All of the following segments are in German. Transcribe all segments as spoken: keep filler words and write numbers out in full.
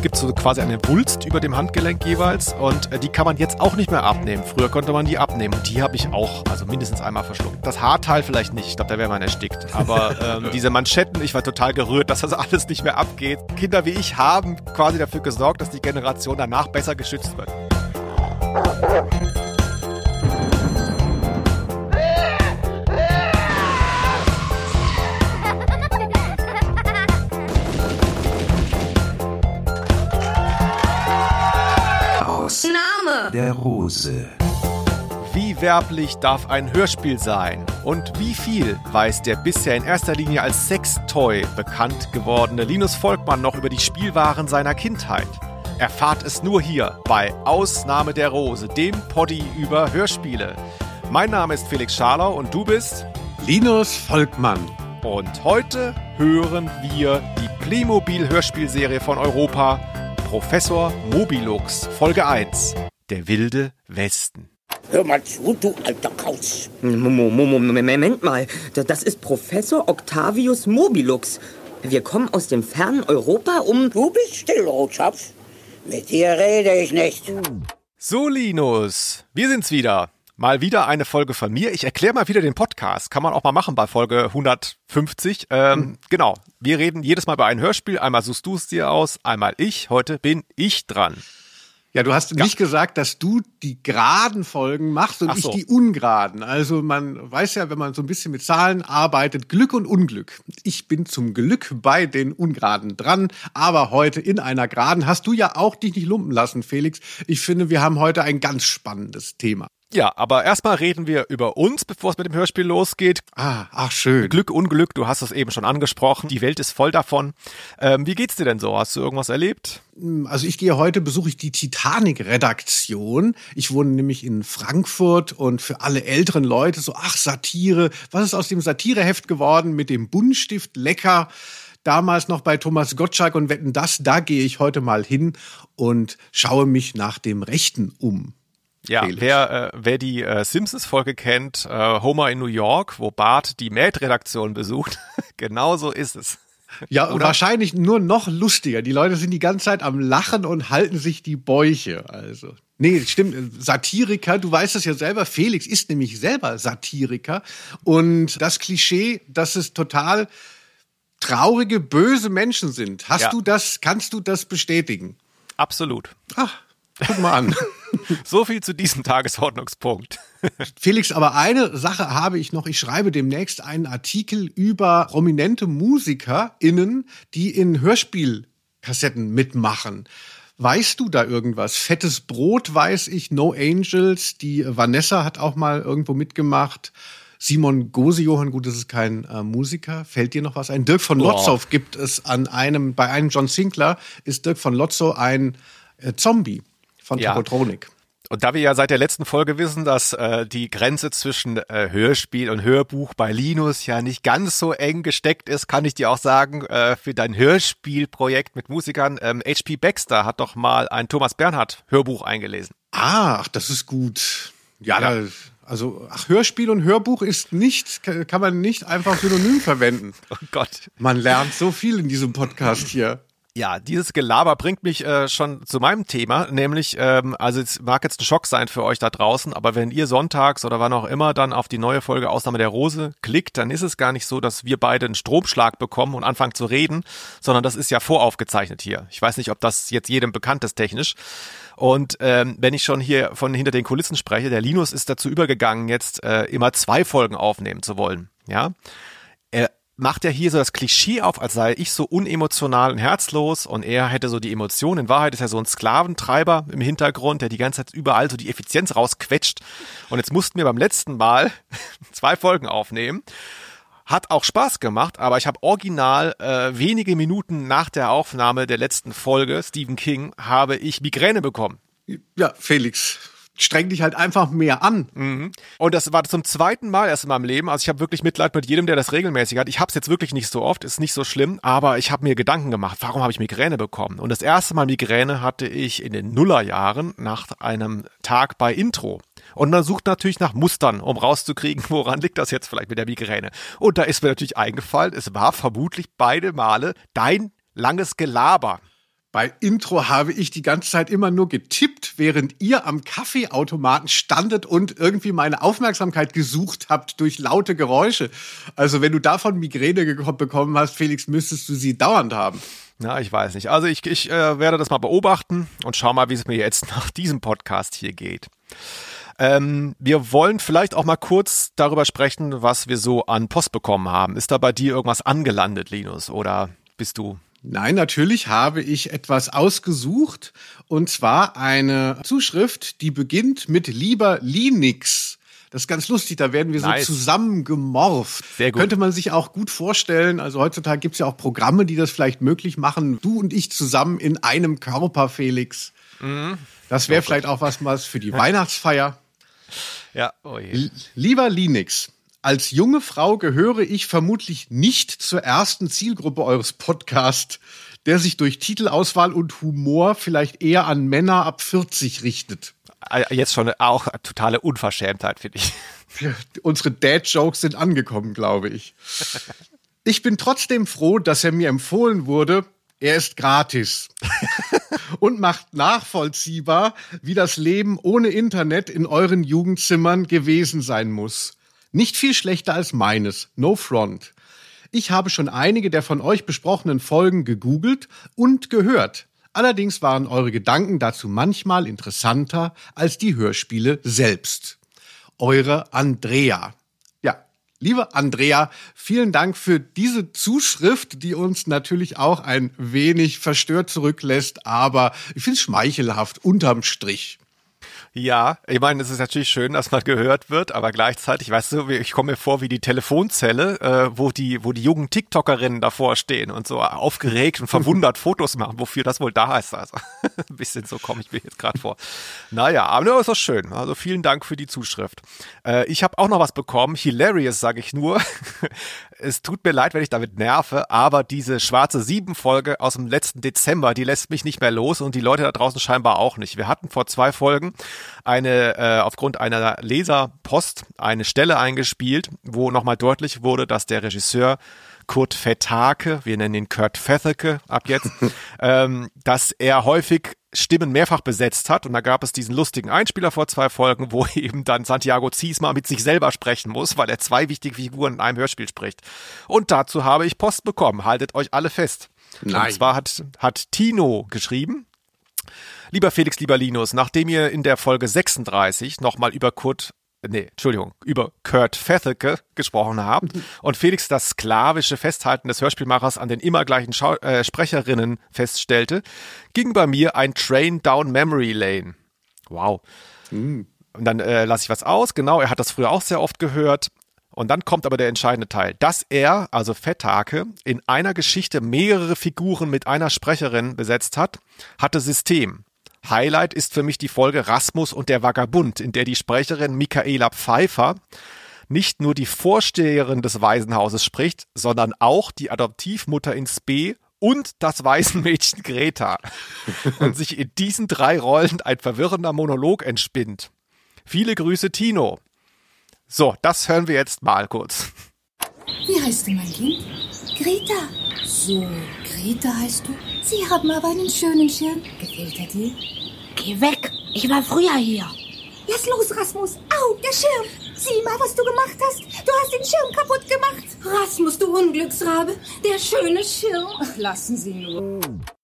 es gibt so quasi eine Wulst über dem Handgelenk jeweils und äh, die kann man jetzt auch nicht mehr abnehmen. Früher konnte man die abnehmen und die habe ich auch, also mindestens einmal verschluckt. Das Haarteil vielleicht nicht, ich glaube, da wäre man erstickt. Aber ähm, diese Manschetten, ich war total gerührt, dass das alles nicht mehr abgeht. Kinder wie ich haben quasi dafür gesorgt, dass die Generation danach besser geschützt wird. Ausnahme der Rose. Wie werblich darf ein Hörspiel sein? Und wie viel weiß der bisher in erster Linie als Sextoy bekannt gewordene Linus Volkmann noch über die Spielwaren seiner Kindheit? Erfahrt es nur hier bei Ausnahme der Rose, dem Poddy über Hörspiele. Mein Name ist Felix Scharlau und du bist Linus Volkmann. Und heute hören wir die Playmobil-Hörspielserie von Europa, Professor Mobilux, Folge eins, der wilde Westen. Hör mal zu, du alter Kauz. Moment mal, das ist Professor Octavius Mobilux. Wir kommen aus dem fernen Europa um... Du bist still, Rotschopf. Mit dir rede ich nicht. So, Linus, wir sind's wieder. Mal wieder eine Folge von mir. Ich erkläre mal wieder den Podcast. Kann man auch mal machen bei Folge hundertfünfzig. Ähm, mhm. Genau, wir reden jedes Mal über ein Hörspiel. Einmal suchst du es dir aus, einmal ich. Heute bin ich dran. Ja, du hast ja nicht gesagt, dass du die geraden Folgen machst und so. Ich die ungeraden. Also man weiß ja, wenn man so ein bisschen mit Zahlen arbeitet, Glück und Unglück. Ich bin zum Glück bei den ungeraden dran, aber heute in einer geraden hast du ja auch dich nicht lumpen lassen, Felix. Ich finde, wir haben heute ein ganz spannendes Thema. Ja, aber erstmal reden wir über uns, bevor es mit dem Hörspiel losgeht. Ah, ach schön. Glück, Unglück, du hast es eben schon angesprochen. Die Welt ist voll davon. Ähm, wie geht's dir denn so? Hast du irgendwas erlebt? Also ich gehe heute, besuche ich die Titanic-Redaktion. Ich wohne nämlich in Frankfurt und für alle älteren Leute so, ach Satire, was ist aus dem Satireheft geworden mit dem Buntstift lecker? Damals noch bei Thomas Gottschalk und Wetten, das, da gehe ich heute mal hin und schaue mich nach dem Rechten um. Ja, wer, äh, wer die äh, Simpsons-Folge kennt, äh, Homer in New York, wo Bart die Mad-Redaktion besucht, genau so ist es. Ja, und wahrscheinlich nur noch lustiger. Die Leute sind die ganze Zeit am Lachen und halten sich die Bäuche. Also, nee, stimmt, Satiriker, du weißt das ja selber, Felix ist nämlich selber Satiriker. Und das Klischee, dass es total traurige, böse Menschen sind. Hast ja. du das, kannst du das bestätigen? Absolut. Ach, guck mal an. So viel zu diesem Tagesordnungspunkt. Felix, aber eine Sache habe ich noch. Ich schreibe demnächst einen Artikel über prominente MusikerInnen, die in Hörspielkassetten mitmachen. Weißt du da irgendwas? Fettes Brot weiß ich, No Angels, die Vanessa hat auch mal irgendwo mitgemacht. Simon Gose-Johann, gut, das ist kein äh, Musiker. Fällt dir noch was ein? Dirk von Lotzow oh. gibt es an einem, bei einem John Sinclair ist Dirk von Lotzow ein äh, Zombie. Von ja. Und da wir ja seit der letzten Folge wissen, dass äh, die Grenze zwischen äh, Hörspiel und Hörbuch bei Linus ja nicht ganz so eng gesteckt ist, kann ich dir auch sagen, äh, für dein Hörspielprojekt mit Musikern, ähm, H P Baxter hat doch mal ein Thomas Bernhard-Hörbuch eingelesen. Ach, das ist gut. Ja, ja. Da, also ach, Hörspiel und Hörbuch ist nicht, kann man nicht einfach synonym verwenden. Oh Gott. Man lernt so viel in diesem Podcast hier. Ja, dieses Gelaber bringt mich äh, schon zu meinem Thema, nämlich, ähm, also es mag jetzt ein Schock sein für euch da draußen, aber wenn ihr sonntags oder wann auch immer dann auf die neue Folge Ausnahme der Rose klickt, dann ist es gar nicht so, dass wir beide einen Stromschlag bekommen und anfangen zu reden, sondern das ist ja voraufgezeichnet hier. Ich weiß nicht, ob das jetzt jedem bekannt ist technisch. Und ähm, wenn ich schon hier von hinter den Kulissen spreche, der Linus ist dazu übergegangen, jetzt äh, immer zwei Folgen aufnehmen zu wollen, ja. Er macht ja hier so das Klischee auf, als sei ich so unemotional und herzlos und er hätte so die Emotionen. In Wahrheit ist er so ein Sklaventreiber im Hintergrund, der die ganze Zeit überall so die Effizienz rausquetscht. Und jetzt mussten wir beim letzten Mal zwei Folgen aufnehmen. Hat auch Spaß gemacht, aber ich habe original äh, wenige Minuten nach der Aufnahme der letzten Folge, Stephen King, habe ich Migräne bekommen. Ja, Felix, streng dich halt einfach mehr an. Mhm. Und das war zum zweiten Mal erst in meinem Leben. Also ich habe wirklich Mitleid mit jedem, der das regelmäßig hat. Ich habe es jetzt wirklich nicht so oft, ist nicht so schlimm, aber ich habe mir Gedanken gemacht, warum habe ich Migräne bekommen? Und das erste Mal Migräne hatte ich in den Nullerjahren nach einem Tag bei Intro. Und man sucht natürlich nach Mustern, um rauszukriegen, woran liegt das jetzt vielleicht mit der Migräne. Und da ist mir natürlich eingefallen, es war vermutlich beide Male dein langes Gelaber. Bei Intro habe ich die ganze Zeit immer nur getippt, während ihr am Kaffeeautomaten standet und irgendwie meine Aufmerksamkeit gesucht habt durch laute Geräusche. Also wenn du davon Migräne bekommen hast, Felix, müsstest du sie dauernd haben. Na, ich weiß nicht. Also ich, ich äh, werde das mal beobachten und schau mal, wie es mir jetzt nach diesem Podcast hier geht. Ähm, wir wollen vielleicht auch mal kurz darüber sprechen, was wir so an Post bekommen haben. Ist da bei dir irgendwas angelandet, Linus, oder bist du... Nein, natürlich habe ich etwas ausgesucht, und zwar eine Zuschrift, die beginnt mit Lieber Linux. Das ist ganz lustig, da werden wir nice. so zusammengemorpht. Sehr gut. Könnte man sich auch gut vorstellen, also heutzutage gibt es ja auch Programme, die das vielleicht möglich machen. Du und ich zusammen in einem Körper, Felix. Mhm. Das wäre vielleicht auch was, was für die Weihnachtsfeier. Ja, oh je. Lieber Linux. Als junge Frau gehöre ich vermutlich nicht zur ersten Zielgruppe eures Podcasts, der sich durch Titelauswahl und Humor vielleicht eher an Männer ab vierzig richtet. Jetzt schon auch totale Unverschämtheit, finde ich. Unsere Dad-Jokes sind angekommen, glaube ich. Ich bin trotzdem froh, dass er mir empfohlen wurde. Er ist gratis und macht nachvollziehbar, wie das Leben ohne Internet in euren Jugendzimmern gewesen sein muss. Nicht viel schlechter als meines, no front. Ich habe schon einige der von euch besprochenen Folgen gegoogelt und gehört. Allerdings waren eure Gedanken dazu manchmal interessanter als die Hörspiele selbst. Eure Andrea. Ja, liebe Andrea, vielen Dank für diese Zuschrift, die uns natürlich auch ein wenig verstört zurücklässt, aber ich finde es schmeichelhaft unterm Strich. Ja, ich meine, es ist natürlich schön, dass man gehört wird, aber gleichzeitig, weißt du, ich komme mir vor wie die Telefonzelle, äh, wo die wo die jungen TikTokerinnen davor stehen und so aufgeregt und verwundert Fotos machen, wofür das wohl da ist. Also ein bisschen so komme ich mir jetzt gerade vor. Naja, aber das ist doch schön. Also vielen Dank für die Zuschrift. Äh, ich habe auch noch was bekommen. Hilarious, sage ich nur. Es tut mir leid, wenn ich damit nerve, aber diese schwarze Sieben-Folge aus dem letzten Dezember, die lässt mich nicht mehr los und die Leute da draußen scheinbar auch nicht. Wir hatten vor zwei Folgen eine äh, aufgrund einer Leserpost eine Stelle eingespielt, wo nochmal deutlich wurde, dass der Regisseur Kurt Vethake, wir nennen ihn Kurt Vethake ab jetzt, ähm, dass er häufig Stimmen mehrfach besetzt hat, und da gab es diesen lustigen Einspieler vor zwei Folgen, wo eben dann Santiago Ziesma mit sich selber sprechen muss, weil er zwei wichtige Figuren in einem Hörspiel spricht. Und dazu habe ich Post bekommen, haltet euch alle fest. Nein. Und zwar hat, hat Tino geschrieben: Lieber Felix, lieber Linus, nachdem ihr in der Folge sechsunddreißig nochmal über Kurt, nee, Entschuldigung, über Kurt Vethake gesprochen habt und Felix das sklavische Festhalten des Hörspielmachers an den immer gleichen Schau- äh, Sprecherinnen feststellte, ging bei mir ein Train down Memory Lane. Wow. Mhm. Und dann äh, lasse ich was aus, genau, er hat das früher auch sehr oft gehört. Und dann kommt aber der entscheidende Teil, dass er, also Vethake, in einer Geschichte mehrere Figuren mit einer Sprecherin besetzt hat, hatte System. Highlight ist für mich die Folge Rasmus und der Vagabund, in der die Sprecherin Michaela Pfeiffer nicht nur die Vorsteherin des Waisenhauses spricht, sondern auch die Adoptivmutter in Spee und das Waisenmädchen Greta. Und sich in diesen drei Rollen ein verwirrender Monolog entspinnt. Viele Grüße, Tino. So, das hören wir jetzt mal kurz. Wie heißt du, mein Kind? Greta. So, Greta heißt du? Sie haben aber einen schönen Schirm. Gefällt er dir? Geh weg, ich war früher hier. Lass los, Rasmus. Au, der Schirm. Sieh mal, was du gemacht hast. Du hast den Schirm kaputt gemacht. Rasmus, du Unglücksrabe. Der schöne Schirm. Ach, lassen Sie nur.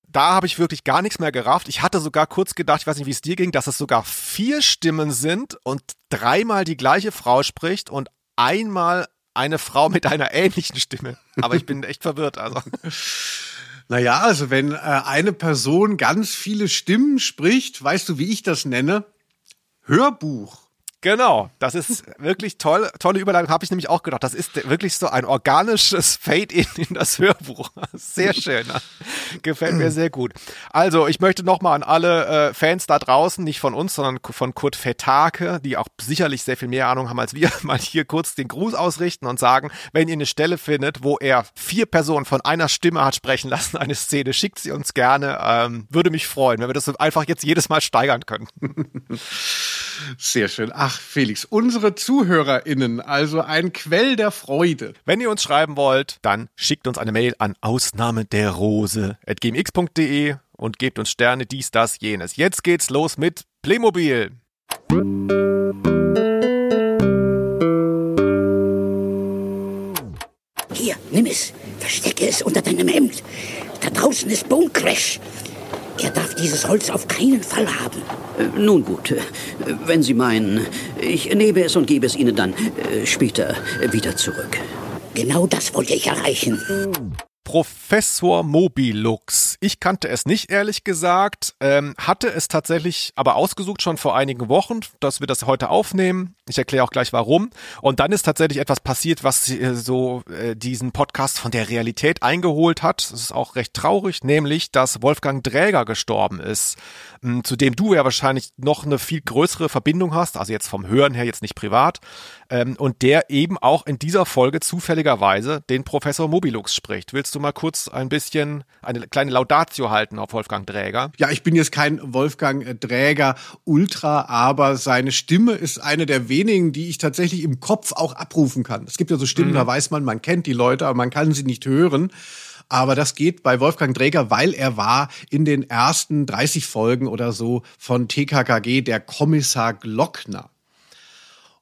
Da habe ich wirklich gar nichts mehr gerafft. Ich hatte sogar kurz gedacht, ich weiß nicht, wie es dir ging, dass es sogar vier Stimmen sind und dreimal die gleiche Frau spricht und einmal eine Frau mit einer ähnlichen Stimme. Aber ich bin echt verwirrt. Also. Naja, also wenn äh, eine Person ganz viele Stimmen spricht, weißt du, wie ich das nenne? Hörbuch. Genau, das ist wirklich toll. Tolle Überleitung, habe ich nämlich auch gedacht. Das ist wirklich so ein organisches Fade-in in das Hörbuch. Sehr schön. Gefällt mir sehr gut. Also, ich möchte nochmal an alle äh, Fans da draußen, nicht von uns, sondern von Kurt Vethake, die auch sicherlich sehr viel mehr Ahnung haben als wir, mal hier kurz den Gruß ausrichten und sagen, wenn ihr eine Stelle findet, wo er vier Personen von einer Stimme hat sprechen lassen, eine Szene, schickt sie uns gerne. Ähm, würde mich freuen, wenn wir das einfach jetzt jedes Mal steigern können. Sehr schön. Ach, Felix, unsere ZuhörerInnen, also ein Quell der Freude. Wenn ihr uns schreiben wollt, dann schickt uns eine Mail an Ausnahme der Rose at g m x punkt d e und gebt uns Sterne, dies, das, jenes. Jetzt geht's los mit Playmobil. Hier, nimm es. Verstecke es unter deinem Hemd. Da draußen ist Bonecrash. Er darf dieses Holz auf keinen Fall haben. Äh, nun gut, äh, wenn Sie meinen, ich nehme es und gebe es Ihnen dann äh, später äh, wieder zurück. Genau das wollte ich erreichen. Professor Mobilux. Ich kannte es nicht, ehrlich gesagt. Ähm, hatte es tatsächlich aber ausgesucht schon vor einigen Wochen, dass wir das heute aufnehmen. Ich erkläre auch gleich, warum. Und dann ist tatsächlich etwas passiert, was äh, so äh, diesen Podcast von der Realität eingeholt hat. Das ist auch recht traurig, nämlich, dass Wolfgang Dräger gestorben ist, ähm, zu dem du ja wahrscheinlich noch eine viel größere Verbindung hast, also jetzt vom Hören her, jetzt nicht privat. Ähm, und der eben auch in dieser Folge zufälligerweise den Professor Mobilux spricht. Willst du mal kurz ein bisschen eine kleine Laudatio halten auf Wolfgang Dräger? Ja, ich bin jetzt kein Wolfgang Dräger Ultra, aber seine Stimme ist eine der wenigen, die ich tatsächlich im Kopf auch abrufen kann. Es gibt ja so Stimmen, mhm. da weiß man, man kennt die Leute, aber man kann sie nicht hören. Aber das geht bei Wolfgang Dräger, weil er war in den ersten dreißig Folgen oder so von T K K G der Kommissar Glockner.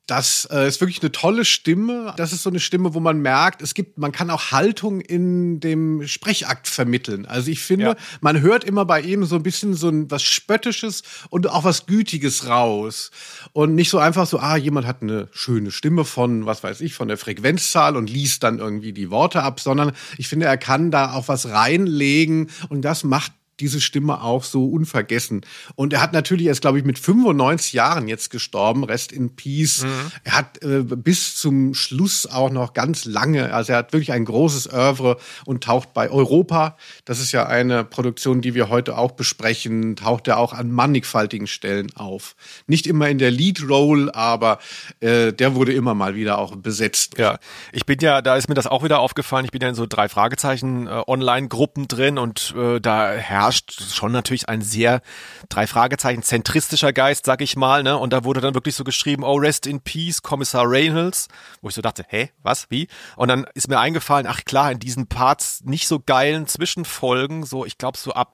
Das äh, ist wirklich eine tolle Stimme. Das ist so eine Stimme, wo man merkt, es gibt, man kann auch Haltung in dem Sprechakt vermitteln. Also ich finde, ja. man hört immer bei ihm so ein bisschen so ein, was Spöttisches und auch was Gütiges raus. Und nicht so einfach so, ah, jemand hat eine schöne Stimme von, was weiß ich, von der Frequenzzahl und liest dann irgendwie die Worte ab, sondern ich finde, er kann da auch was reinlegen und das macht diese Stimme auch so unvergessen. Und er hat natürlich, er ist, glaube ich, mit fünfundneunzig Jahren jetzt gestorben, Rest in Peace. Mhm. Er hat äh, bis zum Schluss auch noch ganz lange, also er hat wirklich ein großes Oeuvre und taucht bei Europa, das ist ja eine Produktion, die wir heute auch besprechen, taucht er auch an mannigfaltigen Stellen auf. Nicht immer in der Lead-Role, aber äh, der wurde immer mal wieder auch besetzt. Ja, ich bin ja, da ist mir das auch wieder aufgefallen, ich bin ja in so drei Fragezeichen äh, Online-Gruppen drin und äh, da herrscht schon natürlich ein sehr, drei Fragezeichen, zentristischer Geist, sag ich mal, ne? Und da wurde dann wirklich so geschrieben, oh, rest in peace, Kommissar Reynolds, wo ich so dachte, hä, was, wie? Und dann ist mir eingefallen, ach klar, in diesen Parts nicht so geilen Zwischenfolgen, so, ich glaube so ab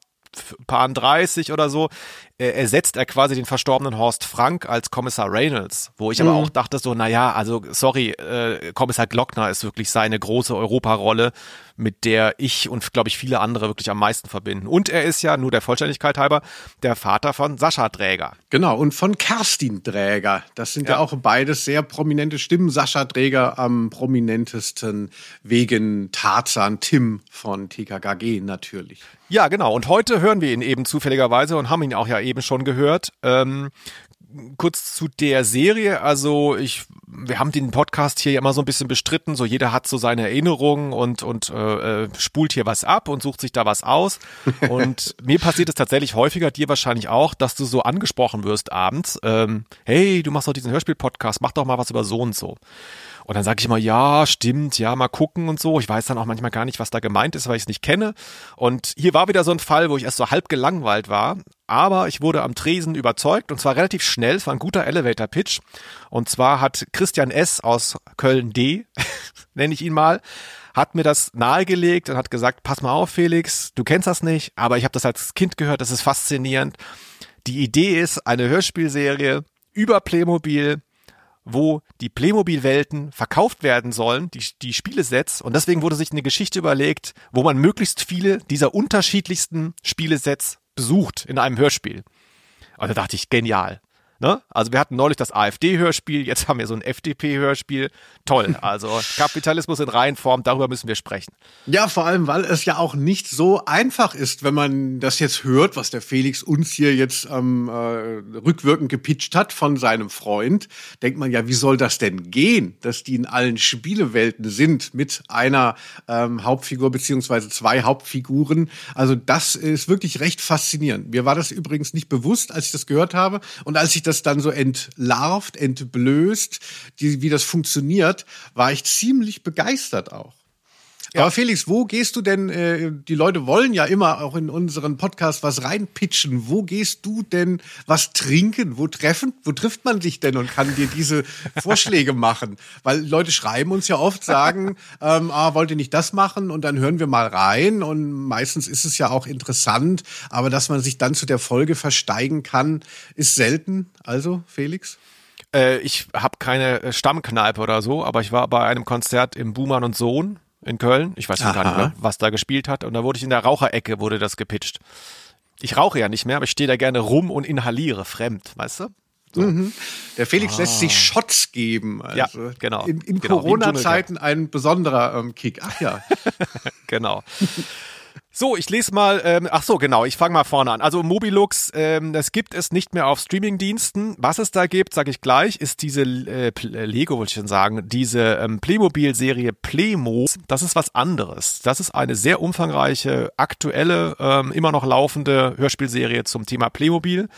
Paar dreißig oder so, äh, ersetzt er quasi den verstorbenen Horst Frank als Kommissar Reynolds, wo ich aber mhm. auch dachte so, naja, also sorry, äh, Kommissar Glockner ist wirklich seine große Europarolle, mit der ich und glaube ich viele andere wirklich am meisten verbinden. Und er ist ja, nur der Vollständigkeit halber, der Vater von Sascha Dräger. Genau, und von Kerstin Dräger. Das sind ja, ja auch beides sehr prominente Stimmen. Sascha Dräger am prominentesten wegen Tarzan Tim von T K K G natürlich. Ja, genau. Und heute hören wir ihn eben zufälligerweise und haben ihn auch ja eben schon gehört. Ähm, kurz zu der Serie. Also ich, wir haben den Podcast hier ja immer so ein bisschen bestritten. So jeder hat so seine Erinnerungen und und äh, spult hier was ab und sucht sich da was aus. Und mir passiert es tatsächlich häufiger, dir wahrscheinlich auch, dass du so angesprochen wirst abends. Ähm, hey, du machst doch diesen Hörspiel-Podcast, mach doch mal was über so und so. Und dann sage ich immer, ja, stimmt, ja, mal gucken und so. Ich weiß dann auch manchmal gar nicht, was da gemeint ist, weil ich es nicht kenne. Und hier war wieder so ein Fall, wo ich erst so halb gelangweilt war. Aber ich wurde am Tresen überzeugt und zwar relativ schnell. Es war ein guter Elevator-Pitch. Und zwar hat Christian S. aus Köln D., nenne ich ihn mal, hat mir das nahegelegt und hat gesagt, pass mal auf, Felix, du kennst das nicht, aber ich habe das als Kind gehört, das ist faszinierend. Die Idee ist, eine Hörspielserie über Playmobil, wo die Playmobil-Welten verkauft werden sollen, die, die Spielesets. Und deswegen wurde sich eine Geschichte überlegt, wo man möglichst viele dieser unterschiedlichsten Spielesets besucht in einem Hörspiel. Und da dachte ich, genial. Ne? Also wir hatten neulich das A F D-Hörspiel, jetzt haben wir so ein F D P-Hörspiel. Toll, also Kapitalismus in Reihenform, darüber müssen wir sprechen. Ja, vor allem, weil es ja auch nicht so einfach ist, wenn man das jetzt hört, was der Felix uns hier jetzt ähm, äh, rückwirkend gepitcht hat von seinem Freund. Denkt man ja, wie soll das denn gehen, dass die in allen Spielewelten sind mit einer ähm, Hauptfigur beziehungsweise zwei Hauptfiguren. Also das ist wirklich recht faszinierend. Mir war das übrigens nicht bewusst, als ich das gehört habe und als ich das das dann so entlarvt, entblößt, die, wie das funktioniert, war ich ziemlich begeistert auch. Ja. Aber Felix, wo gehst du denn, äh, die Leute wollen ja immer auch in unseren Podcast was reinpitchen, wo gehst du denn was trinken? Wo treffen, wo trifft man sich denn und kann dir diese Vorschläge machen? Weil Leute schreiben uns ja oft, sagen, ähm, ah, wollt ihr nicht das machen? Und dann hören wir mal rein und meistens ist es ja auch interessant, aber dass man sich dann zu der Folge versteigen kann, ist selten. Also, Felix? Ich habe keine Stammkneipe oder so, aber ich war bei einem Konzert im Buhmann und Sohn in Köln. Ich weiß Aha. gar nicht mehr, was da gespielt hat. Und da wurde ich in der Raucherecke, wurde das gepitcht. Ich rauche ja nicht mehr, aber ich stehe da gerne rum und inhaliere fremd, weißt du? So. Mhm. Der Felix ah. lässt sich Shots geben. Also ja, genau. In, in genau, Corona-Zeiten ein besonderer ähm, Kick. Ach ja. Genau. So, ich lese mal, ähm, ach so, genau, ich fange mal vorne an. Also Mobilux, ähm, das gibt es nicht mehr auf Streamingdiensten. Was es da gibt, sage ich gleich, ist diese, äh, Lego wollte ich schon sagen, diese ähm, Playmobil-Serie Playmo. Das ist was anderes. Das ist eine sehr umfangreiche, aktuelle, ähm, immer noch laufende Hörspielserie zum Thema Playmobil.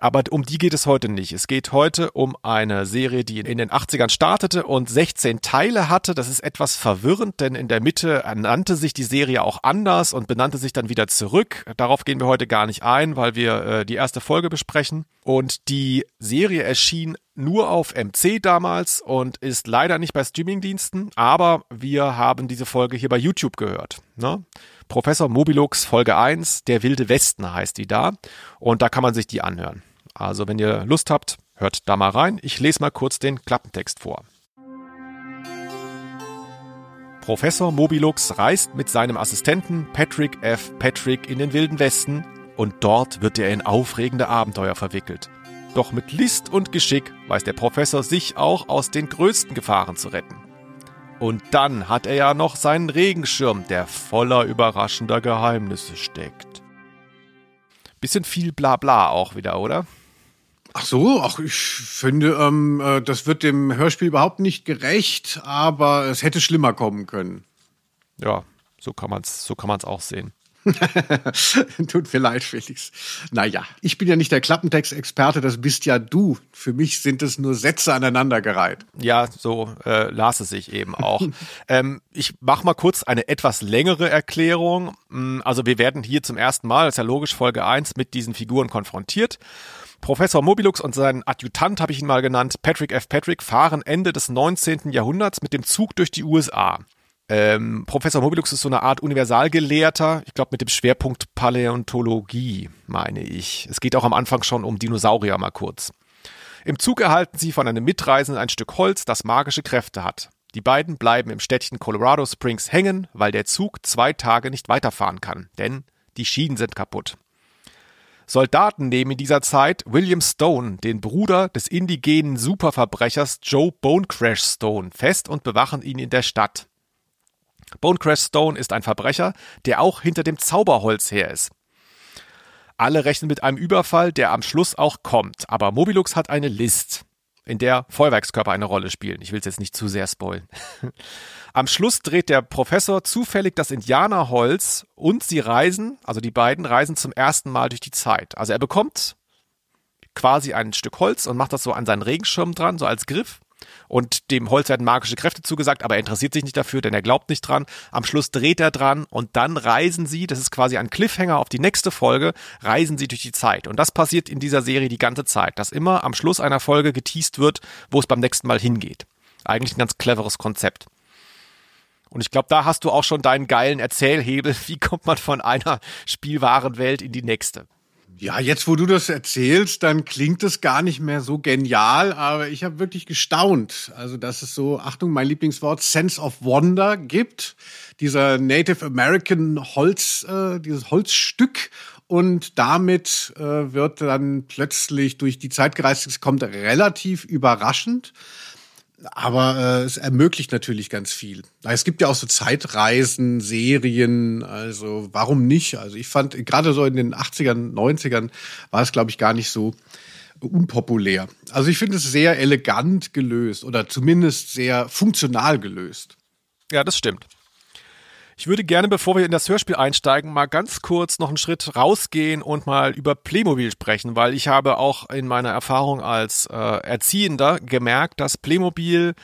Aber um die geht es heute nicht. Es geht heute um eine Serie, die in den achtzigern startete und sechzehn Teile hatte. Das ist etwas verwirrend, denn in der Mitte nannte sich die Serie auch anders und benannte sich dann wieder zurück. Darauf gehen wir heute gar nicht ein, weil wir äh, die erste Folge besprechen. Und die Serie erschien nur auf M C damals und ist leider nicht bei Streamingdiensten, aber wir haben diese Folge hier bei YouTube gehört, ne? Professor Mobilux, Folge eins, der wilde Westen heißt die da und da kann man sich die anhören. Also wenn ihr Lust habt, hört da mal rein. Ich lese mal kurz den Klappentext vor. Professor Mobilux reist mit seinem Assistenten Patrick F. Patrick in den wilden Westen und dort wird er in aufregende Abenteuer verwickelt. Doch mit List und Geschick weiß der Professor sich auch aus den größten Gefahren zu retten. Und dann hat er ja noch seinen Regenschirm, der voller überraschender Geheimnisse steckt. Bisschen viel Blabla auch wieder, oder? Ach so, ach, ich finde, ähm, das wird dem Hörspiel überhaupt nicht gerecht, aber es hätte schlimmer kommen können. Ja, so kann man's, so kann man's auch sehen. Tut mir leid, Felix. Naja, ich bin ja nicht der Klappentext-Experte, das bist ja du. Für mich sind es nur Sätze aneinandergereiht. Ja, so äh, las es sich eben auch. ähm, ich mache mal kurz eine etwas längere Erklärung. Also wir werden hier zum ersten Mal, das ist ja logisch, Folge eins, mit diesen Figuren konfrontiert. Professor Mobilux und sein Adjutant, habe ich ihn mal genannt, Patrick F. Patrick, fahren Ende des neunzehnten Jahrhunderts mit dem Zug durch die U S A. Ähm, Professor Mobilux ist so eine Art Universalgelehrter, ich glaube mit dem Schwerpunkt Paläontologie, meine ich. Es geht auch am Anfang schon um Dinosaurier mal kurz. Im Zug erhalten sie von einem Mitreisenden ein Stück Holz, das magische Kräfte hat. Die beiden bleiben im Städtchen Colorado Springs hängen, weil der Zug zwei Tage nicht weiterfahren kann, denn die Schienen sind kaputt. Soldaten nehmen in dieser Zeit William Stone, den Bruder des indigenen Superverbrechers Joe Bonecrash Stone, fest und bewachen ihn in der Stadt. Bonecrash Stone ist ein Verbrecher, der auch hinter dem Zauberholz her ist. Alle rechnen mit einem Überfall, der am Schluss auch kommt. Aber Mobilux hat eine List, in der Feuerwerkskörper eine Rolle spielen. Ich will es jetzt nicht zu sehr spoilen. Am Schluss dreht der Professor zufällig das Indianerholz und sie reisen, also die beiden reisen zum ersten Mal durch die Zeit. Also er bekommt quasi ein Stück Holz und macht das so an seinen Regenschirm dran, so als Griff. Und dem Holz werden magische Kräfte zugesagt, aber er interessiert sich nicht dafür, denn er glaubt nicht dran. Am Schluss dreht er dran und dann reisen sie, das ist quasi ein Cliffhanger auf die nächste Folge, reisen sie durch die Zeit. Und das passiert in dieser Serie die ganze Zeit, dass immer am Schluss einer Folge geteast wird, wo es beim nächsten Mal hingeht. Eigentlich ein ganz cleveres Konzept. Und ich glaube, da hast du auch schon deinen geilen Erzählhebel, wie kommt man von einer spielbaren Welt in die nächste. Ja, jetzt wo du das erzählst, dann klingt es gar nicht mehr so genial, aber ich habe wirklich gestaunt, also dass es so, Achtung, mein Lieblingswort, Sense of Wonder gibt, dieser Native American Holz, äh, dieses Holzstück und damit äh, wird dann plötzlich durch die Zeit gereist, es kommt relativ überraschend. Aber äh, es ermöglicht natürlich ganz viel. Es gibt ja auch so Zeitreisen, Serien, also warum nicht? Also ich fand, gerade so in den achtzigern, neunzigern war es, glaube ich, gar nicht so unpopulär. Also ich finde es sehr elegant gelöst oder zumindest sehr funktional gelöst. Ja, das stimmt. Ich würde gerne, bevor wir in das Hörspiel einsteigen, mal ganz kurz noch einen Schritt rausgehen und mal über Playmobil sprechen, weil ich habe auch in meiner Erfahrung als äh, Erziehender gemerkt, dass Playmobil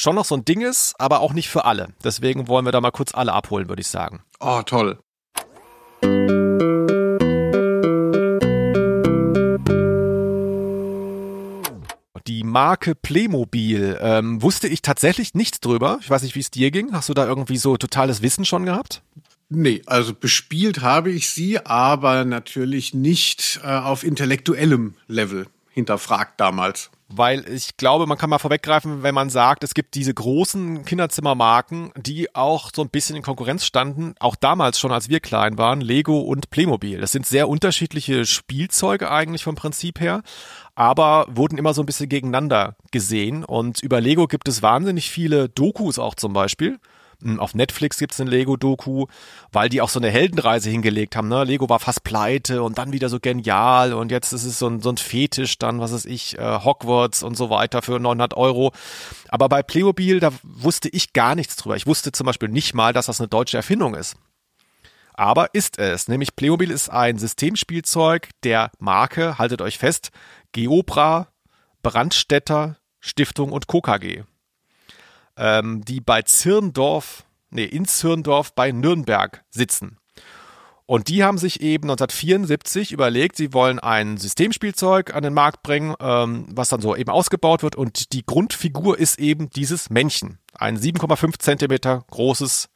schon noch so ein Ding ist, aber auch nicht für alle. Deswegen wollen wir da mal kurz alle abholen, würde ich sagen. Oh, toll. Die Marke Playmobil, ähm, wusste ich tatsächlich nichts drüber. Ich weiß nicht, wie es dir ging. Hast du da irgendwie so totales Wissen schon gehabt? Nee, also bespielt habe ich sie, aber natürlich nicht äh, auf intellektuellem Level hinterfragt damals. Weil ich glaube, man kann mal vorweggreifen, wenn man sagt, es gibt diese großen Kinderzimmermarken, die auch so ein bisschen in Konkurrenz standen, auch damals schon, als wir klein waren, Lego und Playmobil. Das sind sehr unterschiedliche Spielzeuge eigentlich vom Prinzip her, aber wurden immer so ein bisschen gegeneinander gesehen. Und über Lego gibt es wahnsinnig viele Dokus auch zum Beispiel. Auf Netflix gibt es eine Lego-Doku, weil die auch so eine Heldenreise hingelegt haben. Ne? Lego war fast pleite und dann wieder so genial und jetzt ist es so ein, so ein Fetisch dann, was weiß ich, äh, Hogwarts und so weiter für neunhundert Euro. Aber bei Playmobil, da wusste ich gar nichts drüber. Ich wusste zum Beispiel nicht mal, dass das eine deutsche Erfindung ist. Aber ist es. Nämlich Playmobil ist ein Systemspielzeug der Marke, haltet euch fest, Geobra, Brandstätter, Stiftung und Co. K G. die bei Zirndorf, nee, in Zirndorf bei Nürnberg sitzen. Und die haben sich eben neunzehnhundertvierundsiebzig überlegt, sie wollen ein Systemspielzeug an den Markt bringen, ähm, was dann so eben ausgebaut wird. Und die Grundfigur ist eben dieses Männchen. Ein sieben Komma fünf Zentimeter großes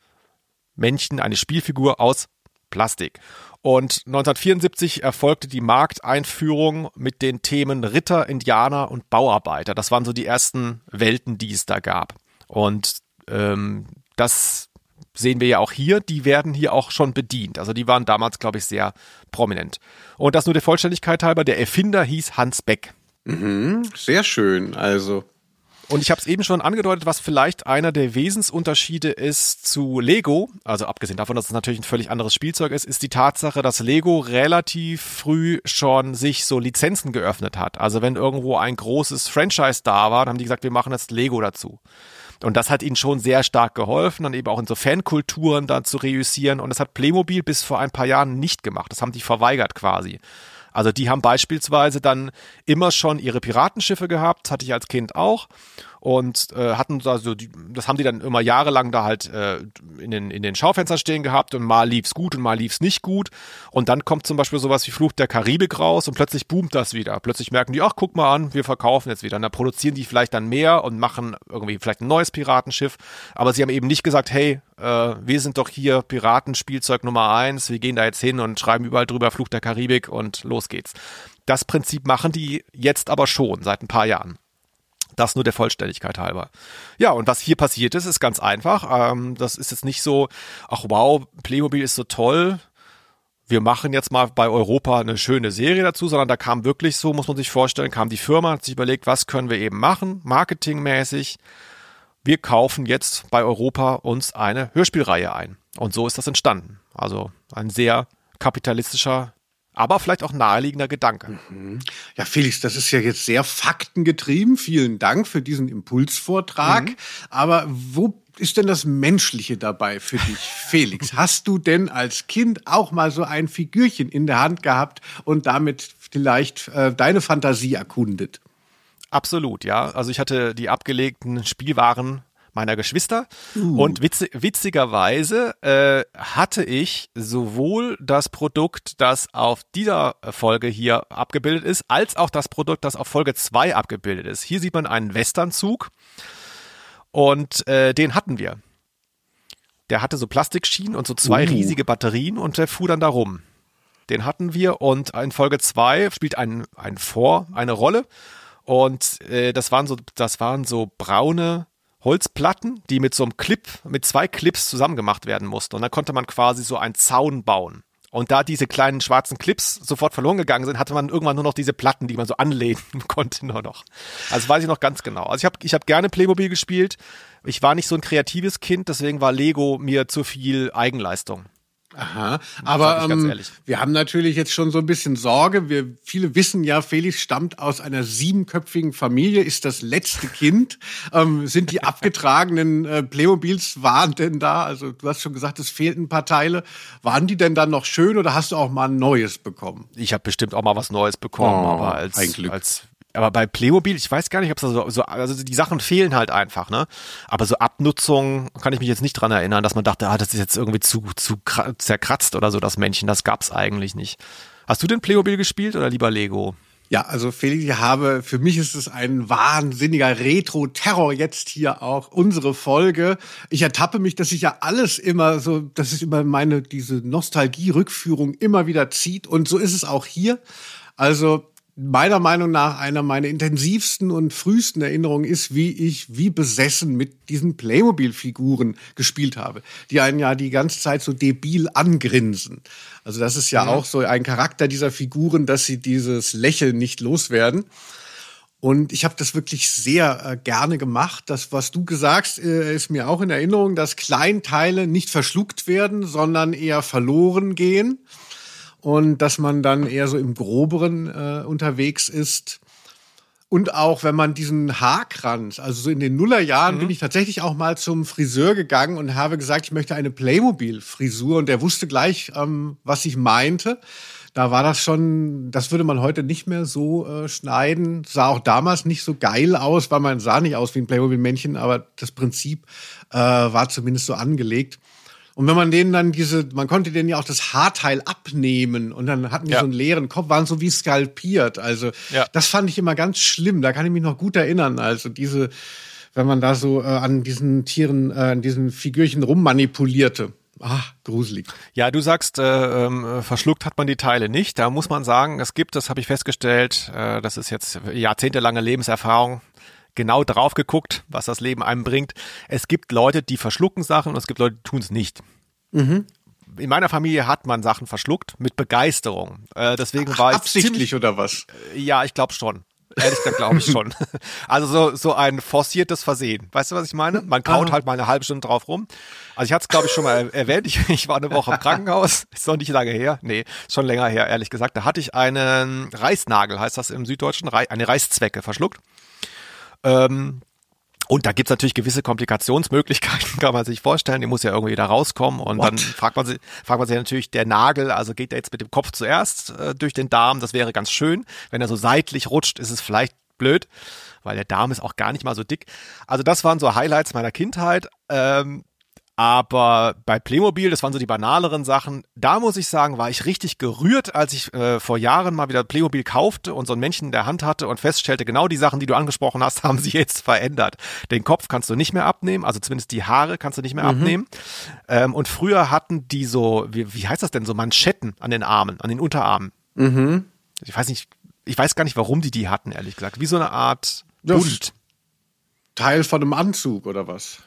Männchen, eine Spielfigur aus Plastik. Und neunzehnhundertvierundsiebzig erfolgte die Markteinführung mit den Themen Ritter, Indianer und Bauarbeiter. Das waren so die ersten Welten, die es da gab. Und ähm, das sehen wir ja auch hier, die werden hier auch schon bedient. Also die waren damals, glaube ich, sehr prominent. Und das nur der Vollständigkeit halber, der Erfinder hieß Hans Beck. Mhm, sehr schön, also. Und ich habe es eben schon angedeutet, was vielleicht einer der Wesensunterschiede ist zu Lego, also abgesehen davon, dass es natürlich ein völlig anderes Spielzeug ist, ist die Tatsache, dass Lego relativ früh schon sich so Lizenzen geöffnet hat. Also wenn irgendwo ein großes Franchise da war, dann haben die gesagt, wir machen jetzt Lego dazu. Und das hat ihnen schon sehr stark geholfen, dann eben auch in so Fankulturen dann zu reüssieren. Und das hat Playmobil bis vor ein paar Jahren nicht gemacht. Das haben die verweigert quasi. Also die haben beispielsweise dann immer schon ihre Piratenschiffe gehabt, hatte ich als Kind auch. Und äh, hatten also die, das haben die dann immer jahrelang da halt äh, in den, in den Schaufenstern stehen gehabt und mal lief's gut und mal lief's nicht gut. Und dann kommt zum Beispiel sowas wie Fluch der Karibik raus und plötzlich boomt das wieder. Plötzlich merken die, ach, guck mal an, wir verkaufen jetzt wieder. Und da produzieren die vielleicht dann mehr und machen irgendwie vielleicht ein neues Piratenschiff. Aber sie haben eben nicht gesagt, hey, äh, wir sind doch hier Piratenspielzeug Nummer eins, wir gehen da jetzt hin und schreiben überall drüber Fluch der Karibik und los geht's. Das Prinzip machen die jetzt aber schon seit ein paar Jahren. Das nur der Vollständigkeit halber. Ja, und was hier passiert ist, ist ganz einfach. Ähm, das ist jetzt nicht so, ach wow, Playmobil ist so toll, wir machen jetzt mal bei Europa eine schöne Serie dazu, sondern da kam wirklich so, muss man sich vorstellen, kam die Firma, hat sich überlegt, was können wir eben machen, marketingmäßig. Wir kaufen jetzt bei Europa uns eine Hörspielreihe ein. Und so ist das entstanden. Also ein sehr kapitalistischer, aber vielleicht auch naheliegender Gedanke. Mhm. Ja, Felix, das ist ja jetzt sehr faktengetrieben. Vielen Dank für diesen Impulsvortrag. Mhm. Aber wo ist denn das Menschliche dabei für dich, Felix? Hast du denn als Kind auch mal so ein Figürchen in der Hand gehabt und damit vielleicht äh, deine Fantasie erkundet? Absolut, ja. Also ich hatte die abgelegten Spielwaren meiner Geschwister. Uh. Und witz, witzigerweise äh, hatte ich sowohl das Produkt, das auf dieser Folge hier abgebildet ist, als auch das Produkt, das auf Folge zwei abgebildet ist. Hier sieht man einen Westernzug und äh, den hatten wir. Der hatte so Plastikschienen und so zwei uh. riesige Batterien und der fuhr dann da rum. Den hatten wir und in Folge zwei spielt ein, ein Vor eine Rolle und äh, das waren so, das waren so braune Holzplatten, die mit so einem Clip, mit zwei Clips zusammengemacht werden mussten. Und dann konnte man quasi so einen Zaun bauen. Und da diese kleinen schwarzen Clips sofort verloren gegangen sind, hatte man irgendwann nur noch diese Platten, die man so anlehnen konnte nur noch. Also weiß ich noch ganz genau. Also ich habe ich hab gerne Playmobil gespielt. Ich war nicht so ein kreatives Kind, deswegen war Lego mir zu viel Eigenleistung. Aha, aber ähm, wir haben natürlich jetzt schon so ein bisschen Sorge. Wir, viele wissen ja, Felix stammt aus einer siebenköpfigen Familie, ist das letzte Kind. ähm, sind die abgetragenen äh, Playmobils, waren denn da, also du hast schon gesagt, es fehlten ein paar Teile. Waren die denn dann noch schön oder hast du auch mal ein neues bekommen? Ich habe bestimmt auch mal was Neues bekommen, oh, aber als, als Aber bei Playmobil, ich weiß gar nicht, ob es da so, so, also die Sachen fehlen halt einfach, ne? Aber so Abnutzung kann ich mich jetzt nicht dran erinnern, dass man dachte, ah, das ist jetzt irgendwie zu, zu zerkratzt oder so, das Männchen, das gab's eigentlich nicht. Hast du denn Playmobil gespielt oder lieber Lego? Ja, also Felix, ich habe, für mich ist es ein wahnsinniger Retro-Terror jetzt hier auch, unsere Folge. Ich ertappe mich, dass ich ja alles immer so, dass es über meine, diese Nostalgie-Rückführung immer wieder zieht. Und so ist es auch hier. Also meiner Meinung nach einer meiner intensivsten und frühesten Erinnerungen ist, wie ich wie besessen mit diesen Playmobil-Figuren gespielt habe, die einen ja die ganze Zeit so debil angrinsen. Also das ist ja, ja auch so ein Charakter dieser Figuren, dass sie dieses Lächeln nicht loswerden. Und ich habe das wirklich sehr äh, gerne gemacht. Das, was du gesagt hast, äh, ist mir auch in Erinnerung, dass Kleinteile nicht verschluckt werden, sondern eher verloren gehen. Und dass man dann eher so im Groberen äh, unterwegs ist. Und auch, wenn man diesen Haarkranz, also so in den Nullerjahren, mhm. bin ich tatsächlich auch mal zum Friseur gegangen und habe gesagt, ich möchte eine Playmobil-Frisur. Und der wusste gleich, ähm, was ich meinte. Da war das schon, das würde man heute nicht mehr so äh, schneiden. Sah auch damals nicht so geil aus, weil man sah nicht aus wie ein Playmobil-Männchen. Aber das Prinzip äh, war zumindest so angelegt. Und wenn man denen dann diese, man konnte denen ja auch das Haarteil abnehmen und dann hatten die ja so einen leeren Kopf, waren so wie skalpiert. Also ja, das fand ich immer ganz schlimm, da kann ich mich noch gut erinnern. Also diese, wenn man da so äh, an diesen Tieren, äh, an diesen Figürchen rummanipulierte. Ah, gruselig. Ja, du sagst, äh, äh, verschluckt hat man die Teile nicht. Da muss man sagen, es gibt, das habe ich festgestellt, äh, das ist jetzt jahrzehntelange Lebenserfahrung, genau drauf geguckt, was das Leben einem bringt. Es gibt Leute, die verschlucken Sachen und es gibt Leute, die tun es nicht. Mhm. In meiner Familie hat man Sachen verschluckt mit Begeisterung. Äh, deswegen Ach, war ich absichtlich ziemlich, oder was? Äh, ja, ich glaube schon. Ehrlich gesagt glaube ich schon. Also so, so ein forciertes Versehen. Weißt du, was ich meine? Man kaut halt mal eine halbe Stunde drauf rum. Also ich hatte es, glaube ich, schon mal erwähnt. Ich, ich war eine Woche im Krankenhaus. Ist noch nicht lange her. Nee, schon länger her, ehrlich gesagt. Da hatte ich einen Reißnagel, heißt das im Süddeutschen, eine Reißzwecke verschluckt. Ähm, und da gibt's natürlich gewisse Komplikationsmöglichkeiten, kann man sich vorstellen. Die muss ja irgendwie da rauskommen. Und What? Dann fragt man sich, fragt man sich natürlich, der Nagel, also geht der jetzt mit dem Kopf zuerst äh, durch den Darm? Das wäre ganz schön. Wenn er so seitlich rutscht, ist es vielleicht blöd, weil der Darm ist auch gar nicht mal so dick. Also das waren so Highlights meiner Kindheit. Ähm, aber bei Playmobil, das waren so die banaleren Sachen, da muss ich sagen, war ich richtig gerührt, als ich äh, vor Jahren mal wieder Playmobil kaufte und so ein Männchen in der Hand hatte und feststellte, genau die Sachen, die du angesprochen hast, haben sich jetzt verändert. Den Kopf kannst du nicht mehr abnehmen, also zumindest die Haare kannst du nicht mehr mhm. abnehmen. Ähm, und früher hatten die so, wie, wie heißt das denn, so Manschetten an den Armen, an den Unterarmen. Mhm. Ich weiß nicht, ich weiß gar nicht, warum die die hatten, ehrlich gesagt. Wie so eine Art Bund. Teil von einem Anzug oder was?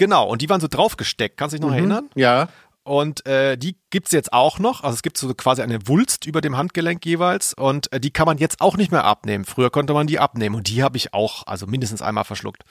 Genau, und die waren so draufgesteckt, kannst du dich noch mhm, erinnern? Ja. Und äh, die gibt's jetzt auch noch, also es gibt so quasi eine Wulst über dem Handgelenk jeweils und äh, die kann man jetzt auch nicht mehr abnehmen. Früher konnte man die abnehmen und die habe ich auch, also mindestens einmal verschluckt.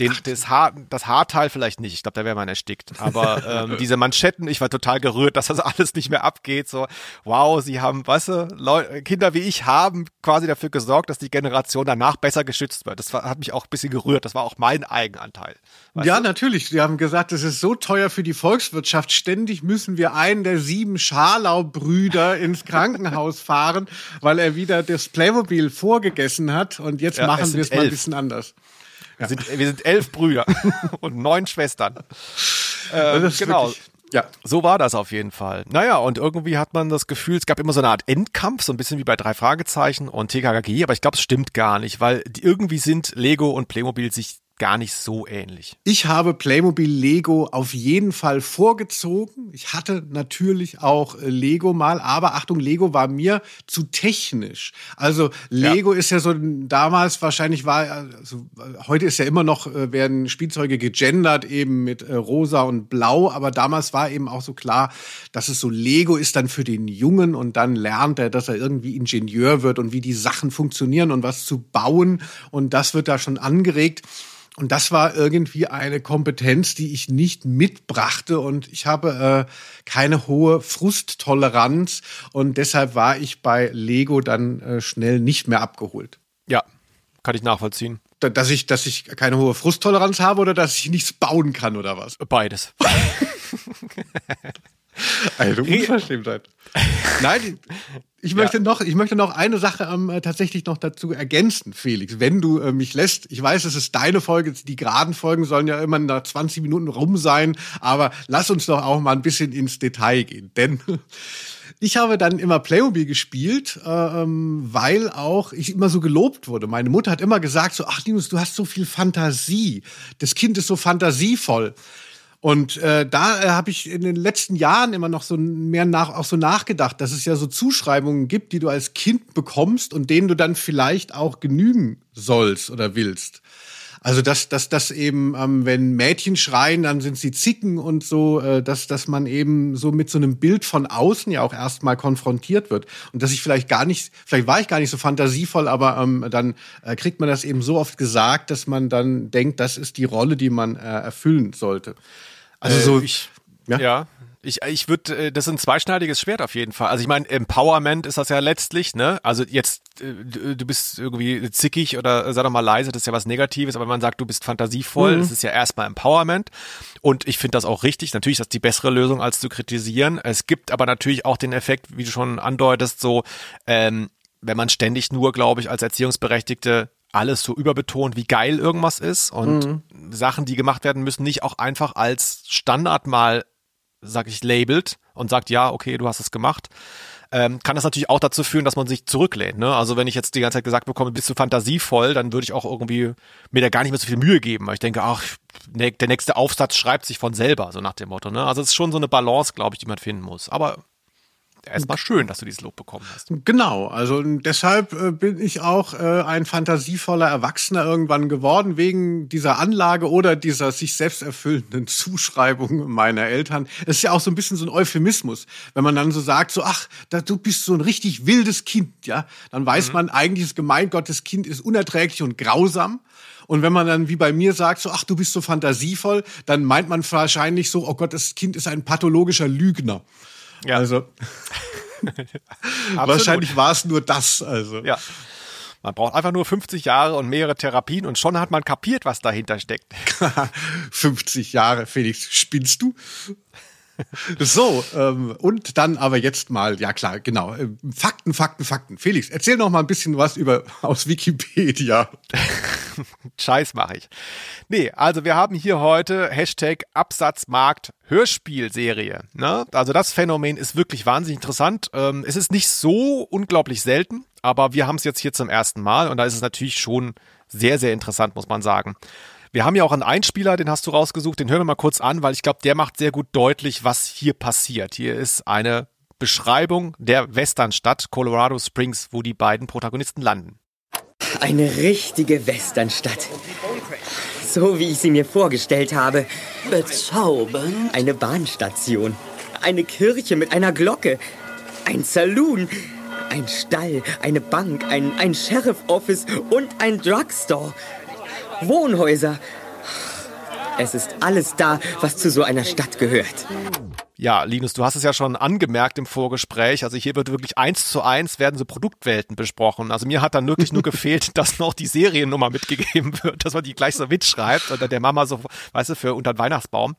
Den, das, Haar, das Haarteil vielleicht nicht, ich glaube, da wäre man erstickt, aber ähm, diese Manschetten, ich war total gerührt, dass das alles nicht mehr abgeht, so wow, sie haben, weißt du, Leute, Kinder wie ich haben quasi dafür gesorgt, dass die Generation danach besser geschützt wird, das war, hat mich auch ein bisschen gerührt, das war auch mein Eigenanteil. Ja, du? Natürlich, sie haben gesagt, es ist so teuer für die Volkswirtschaft, ständig müssen wir einen der sieben Scharlau-Brüder ins Krankenhaus fahren, weil er wieder das Playmobil vorgegessen hat und jetzt ja, machen wir es mal ein bisschen anders. Wir sind, wir sind elf Brüder und neun Schwestern. Äh, genau. Wirklich, ja. So war das auf jeden Fall. Naja, und irgendwie hat man das Gefühl, es gab immer so eine Art Endkampf, so ein bisschen wie bei drei Fragezeichen und T K K G, aber ich glaube, es stimmt gar nicht, weil die, irgendwie sind Lego und Playmobil sich gar nicht so ähnlich. Ich habe Playmobil Lego auf jeden Fall vorgezogen. Ich hatte natürlich auch Lego mal, aber Achtung, Lego war mir zu technisch. Also Lego ja. ist ja so, damals wahrscheinlich war, also heute ist ja immer noch, werden Spielzeuge gegendert eben mit rosa und blau, aber damals war eben auch so klar, dass es so Lego ist dann für den Jungen und dann lernt er, dass er irgendwie Ingenieur wird und wie die Sachen funktionieren und was zu bauen und das wird da schon angeregt. Und das war irgendwie eine Kompetenz, die ich nicht mitbrachte und ich habe äh, keine hohe Frusttoleranz und deshalb war ich bei Lego dann äh, schnell nicht mehr abgeholt. Ja, kann ich nachvollziehen. Da, dass ich, dass ich keine hohe Frusttoleranz habe oder dass ich nichts bauen kann oder was? Beides. Eine Unverschämtheit. Nein, ich möchte, ja. noch, ich möchte noch eine Sache ähm, tatsächlich noch dazu ergänzen, Felix, wenn du äh, mich lässt. Ich weiß, es ist deine Folge, die geraden Folgen sollen ja immer nach zwanzig Minuten rum sein, aber lass uns doch auch mal ein bisschen ins Detail gehen, denn ich habe dann immer Playmobil gespielt, ähm, weil auch ich immer so gelobt wurde. Meine Mutter hat immer gesagt so, ach Linus, du hast so viel Fantasie, das Kind ist so fantasievoll. Und äh, da äh, habe ich in den letzten Jahren immer noch so mehr nach, auch so nachgedacht, dass es ja so Zuschreibungen gibt, die du als Kind bekommst und denen du dann vielleicht auch genügen sollst oder willst. Also dass dass dass eben, ähm, wenn Mädchen schreien, dann sind sie Zicken und so, äh, dass dass man eben so mit so einem Bild von außen ja auch erstmal konfrontiert wird und dass ich vielleicht gar nicht, vielleicht war ich gar nicht so fantasievoll, aber ähm, dann äh, kriegt man das eben so oft gesagt, dass man dann denkt, das ist die Rolle, die man äh, erfüllen sollte. Also so, äh, ich, ja. ja. Ich, ich würde, das ist ein zweischneidiges Schwert auf jeden Fall. Also ich meine, Empowerment ist das ja letztlich, ne? Also jetzt, du bist irgendwie zickig oder sei doch mal leise, das ist ja was Negatives, aber wenn man sagt, du bist fantasievoll, mhm. das ist ja erstmal Empowerment. Und ich finde das auch richtig. Natürlich ist das die bessere Lösung, als zu kritisieren. Es gibt aber natürlich auch den Effekt, wie du schon andeutest, so, ähm, wenn man ständig nur, glaube ich, als Erziehungsberechtigte alles so überbetont, wie geil irgendwas ist und mhm. Sachen, die gemacht werden müssen, nicht auch einfach als Standard mal sag ich, labelt und sagt, ja, okay, du hast es gemacht, ähm, kann das natürlich auch dazu führen, dass man sich zurücklehnt. Ne? Also wenn ich jetzt die ganze Zeit gesagt bekomme, bist du fantasievoll, dann würde ich auch irgendwie mir da gar nicht mehr so viel Mühe geben, weil ich denke, ach, ne, der nächste Aufsatz schreibt sich von selber, so nach dem Motto. Ne? Also es ist schon so eine Balance, glaube ich, die man finden muss. Aber erstmal schön, dass du dieses Lob bekommen hast. Genau, also deshalb bin ich auch ein fantasievoller Erwachsener irgendwann geworden, wegen dieser Anlage oder dieser sich selbst erfüllenden Zuschreibung meiner Eltern. Es ist ja auch so ein bisschen so ein Euphemismus, wenn man dann so sagt, so ach, du bist so ein richtig wildes Kind, ja, dann weiß mhm. man eigentlich, ist gemeint, Gottes Kind ist unerträglich und grausam. Und wenn man dann wie bei mir sagt, so, ach, du bist so fantasievoll, dann meint man wahrscheinlich so, oh Gott, das Kind ist ein pathologischer Lügner. Ja. Also wahrscheinlich war es nur das. Also ja, man braucht einfach nur fünfzig Jahre und mehrere Therapien und schon hat man kapiert, was dahinter steckt. fünfzig Jahre, Felix, spinnst du? So, ähm, und dann aber jetzt mal, ja klar, genau, Fakten, Fakten, Fakten. Felix, erzähl noch mal ein bisschen was über aus Wikipedia. Scheiß mache ich. Nee, also wir haben hier heute Hashtag Absatzmarkt Hörspielserie. Ne? Also das Phänomen ist wirklich wahnsinnig interessant. Ähm, es ist nicht so unglaublich selten, aber wir haben es jetzt hier zum ersten Mal und da ist es natürlich schon sehr, sehr interessant, muss man sagen. Wir haben ja auch einen Einspieler, den hast du rausgesucht, den hören wir mal kurz an, weil ich glaube, der macht sehr gut deutlich, was hier passiert. Hier ist eine Beschreibung der Westernstadt Colorado Springs, wo die beiden Protagonisten landen. Eine richtige Westernstadt. So wie ich sie mir vorgestellt habe. Bezaubernd. Eine Bahnstation. Eine Kirche mit einer Glocke. Ein Saloon. Ein Stall. Eine Bank. Ein, ein Sheriff Office und ein Drugstore. Wohnhäuser. Es ist alles da, was zu so einer Stadt gehört. Ja, Linus, du hast es ja schon angemerkt im Vorgespräch. Also hier wird wirklich eins zu eins werden so Produktwelten besprochen. Also mir hat dann wirklich nur gefehlt, dass noch die Seriennummer mitgegeben wird, dass man die gleich so mitschreibt oder der Mama so, weißt du, für unter den Weihnachtsbaum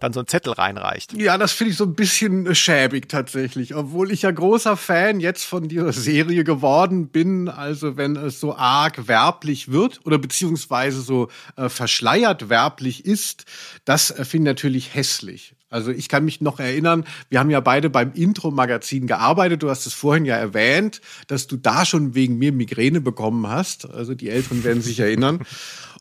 dann so einen Zettel reinreicht. Ja, das finde ich so ein bisschen schäbig tatsächlich, obwohl ich ja großer Fan jetzt von dieser Serie geworden bin. Also wenn es so arg werblich wird oder beziehungsweise so äh, verschleiert werblich ist, das äh, finde ich natürlich hässlich. Also ich kann mich noch erinnern, wir haben ja beide beim Intro-Magazin gearbeitet. Du hast es vorhin ja erwähnt, dass du da schon wegen mir Migräne bekommen hast. Also die Älteren werden sich erinnern.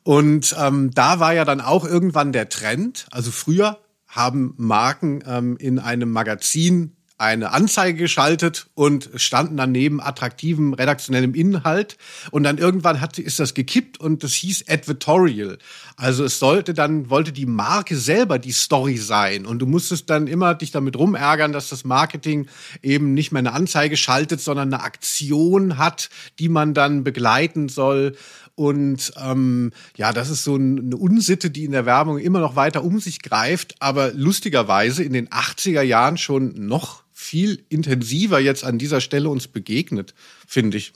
Und ähm, da war ja dann auch irgendwann der Trend. Also früher haben Marken ähm, in einem Magazin eine Anzeige geschaltet und standen daneben attraktivem redaktionellem Inhalt. Und dann irgendwann hat, ist das gekippt und das hieß Advertorial. Also es sollte dann, wollte die Marke selber die Story sein. Und du musstest dann immer dich damit rumärgern, dass das Marketing eben nicht mehr eine Anzeige schaltet, sondern eine Aktion hat, die man dann begleiten soll. Und ähm, ja, das ist so eine Unsitte, die in der Werbung immer noch weiter um sich greift. Aber lustigerweise in den achtziger Jahren schon noch viel intensiver jetzt an dieser Stelle uns begegnet, finde ich.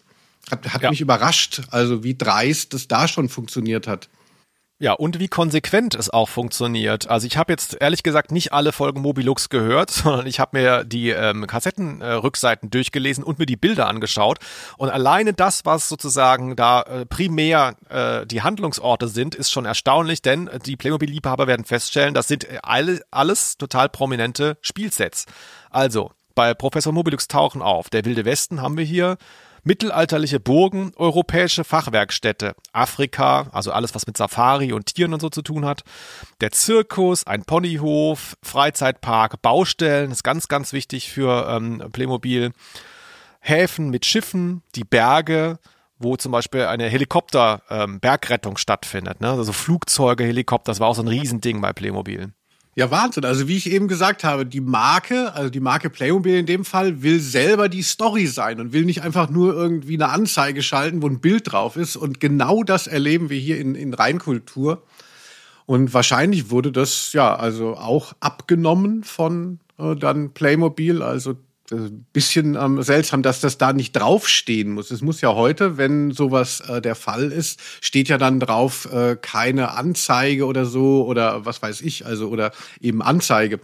Hat, hat ja. mich überrascht, also wie dreist das da schon funktioniert hat. Ja, und wie konsequent es auch funktioniert. Also ich habe jetzt ehrlich gesagt nicht alle Folgen Mobilux gehört, sondern ich habe mir die ähm, Kassettenrückseiten äh, durchgelesen und mir die Bilder angeschaut. Und alleine das, was sozusagen da äh, primär äh, die Handlungsorte sind, ist schon erstaunlich, denn die Playmobil-Liebhaber werden feststellen, das sind alle, alles total prominente Spielsets. Also bei Professor Mobilux tauchen auf. Der Wilde Westen haben wir hier. Mittelalterliche Burgen, europäische Fachwerkstätte, Afrika, also alles, was mit Safari und Tieren und so zu tun hat, der Zirkus, ein Ponyhof, Freizeitpark, Baustellen, ist ganz, ganz wichtig für ähm, Playmobil, Häfen mit Schiffen, die Berge, wo zum Beispiel eine Helikopter-Bergrettung ähm, stattfindet, ne? Also Flugzeuge, Helikopter, das war auch so ein Riesending bei Playmobil. Ja, Wahnsinn. Also wie ich eben gesagt habe, die Marke, also die Marke Playmobil in dem Fall, will selber die Story sein und will nicht einfach nur irgendwie eine Anzeige schalten, wo ein Bild drauf ist. Und genau das erleben wir hier in, in Reinkultur. Und wahrscheinlich wurde das ja also auch abgenommen von äh, dann Playmobil. Also ein äh, bisschen ähm, seltsam, dass das da nicht draufstehen muss. Es muss ja heute, wenn sowas äh, der Fall ist, steht ja dann drauf äh, keine Anzeige oder so oder was weiß ich, also oder eben Anzeige.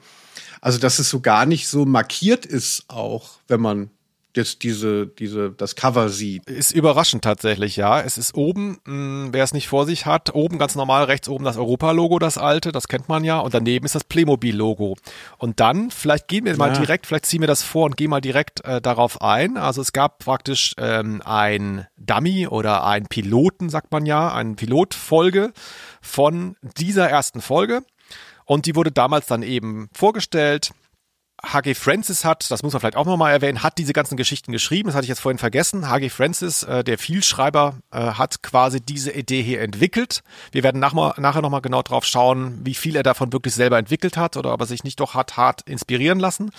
Also dass es so gar nicht so markiert ist auch, wenn man jetzt diese, diese, das Cover sieht. Ist überraschend tatsächlich, ja. Es ist oben, mh, wer es nicht vor sich hat, oben ganz normal, rechts oben das Europa-Logo, das alte, das kennt man ja. Und daneben ist das Playmobil-Logo. Und dann, vielleicht gehen wir ja. mal direkt, vielleicht ziehen wir das vor und gehen mal direkt äh, darauf ein. Also es gab praktisch ähm, ein Dummy oder einen Piloten, sagt man ja, eine Pilotfolge von dieser ersten Folge. Und die wurde damals dann eben vorgestellt. H G Francis hat, das muss man vielleicht auch nochmal erwähnen, hat diese ganzen Geschichten geschrieben, das hatte ich jetzt vorhin vergessen. H G Francis, äh, der Vielschreiber, äh, hat quasi diese Idee hier entwickelt. Wir werden nach, nachher nochmal genau drauf schauen, wie viel er davon wirklich selber entwickelt hat oder ob er sich nicht doch hat hart inspirieren lassen.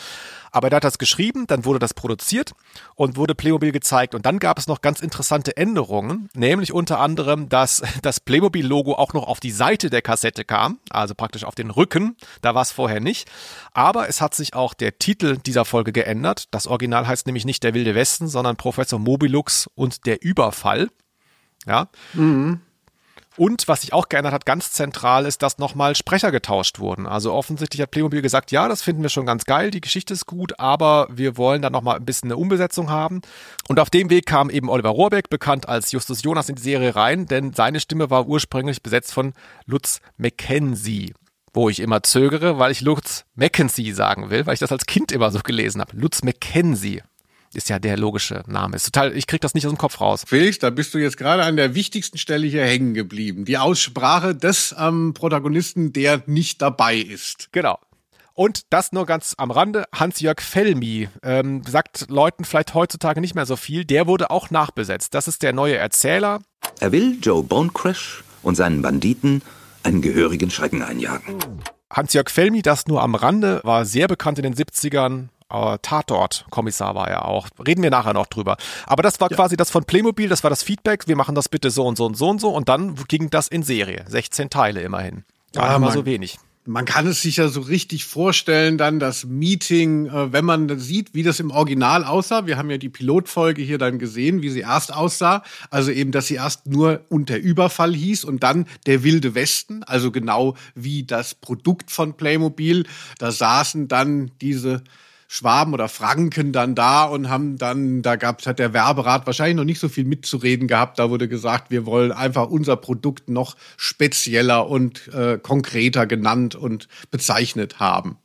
Aber er hat das geschrieben, dann wurde das produziert und wurde Playmobil gezeigt. Und dann gab es noch ganz interessante Änderungen, nämlich unter anderem, dass das Playmobil-Logo auch noch auf die Seite der Kassette kam, also praktisch auf den Rücken, da war es vorher nicht. Aber es hat sich auch der Titel dieser Folge geändert. Das Original heißt nämlich nicht der Wilde Westen, sondern Professor Mobilux und der Überfall. Ja. Mhm. Und was sich auch geändert hat, ganz zentral, ist, dass nochmal Sprecher getauscht wurden. Also offensichtlich hat Playmobil gesagt, ja, das finden wir schon ganz geil, die Geschichte ist gut, aber wir wollen da nochmal ein bisschen eine Umbesetzung haben. Und auf dem Weg kam eben Oliver Rohrbeck, bekannt als Justus Jonas, in die Serie rein, denn seine Stimme war ursprünglich besetzt von Lutz Mackensy. Wo ich immer zögere, weil ich Lutz Mackensy sagen will, weil ich das als Kind immer so gelesen habe. Lutz Mackensy ist ja der logische Name. Ist total, ich kriege das nicht aus dem Kopf raus. Felix, da bist du jetzt gerade an der wichtigsten Stelle hier hängen geblieben. Die Aussprache des ähm, Protagonisten, der nicht dabei ist. Genau. Und das nur ganz am Rande, Hans-Jörg Felmy, ähm, sagt Leuten vielleicht heutzutage nicht mehr so viel. Der wurde auch nachbesetzt. Das ist der neue Erzähler. Er will Joe Bonecrash und seinen Banditen einen gehörigen Schrecken einjagen. Hans-Jörg Felmy, das nur am Rande, war sehr bekannt in den siebzigern. Äh, Tatort-Kommissar war er auch. Reden wir nachher noch drüber. Aber das war ja. quasi das von Playmobil, das war das Feedback. Wir machen das bitte so und so und so und so. Und dann ging das in Serie. sechzehn Teile immerhin. Gar ja, nicht mal so wenig. Man kann es sich ja so richtig vorstellen, dann das Meeting, wenn man sieht, wie das im Original aussah. Wir haben ja die Pilotfolge hier dann gesehen, wie sie erst aussah. Also eben, dass sie erst nur unter Überfall hieß und dann der Wilde Westen, also genau wie das Produkt von Playmobil. Da saßen dann diese Schwaben oder Franken dann da und haben dann, da gab's, hat der Werberat wahrscheinlich noch nicht so viel mitzureden gehabt. Da wurde gesagt, wir wollen einfach unser Produkt noch spezieller und äh, konkreter genannt und bezeichnet haben.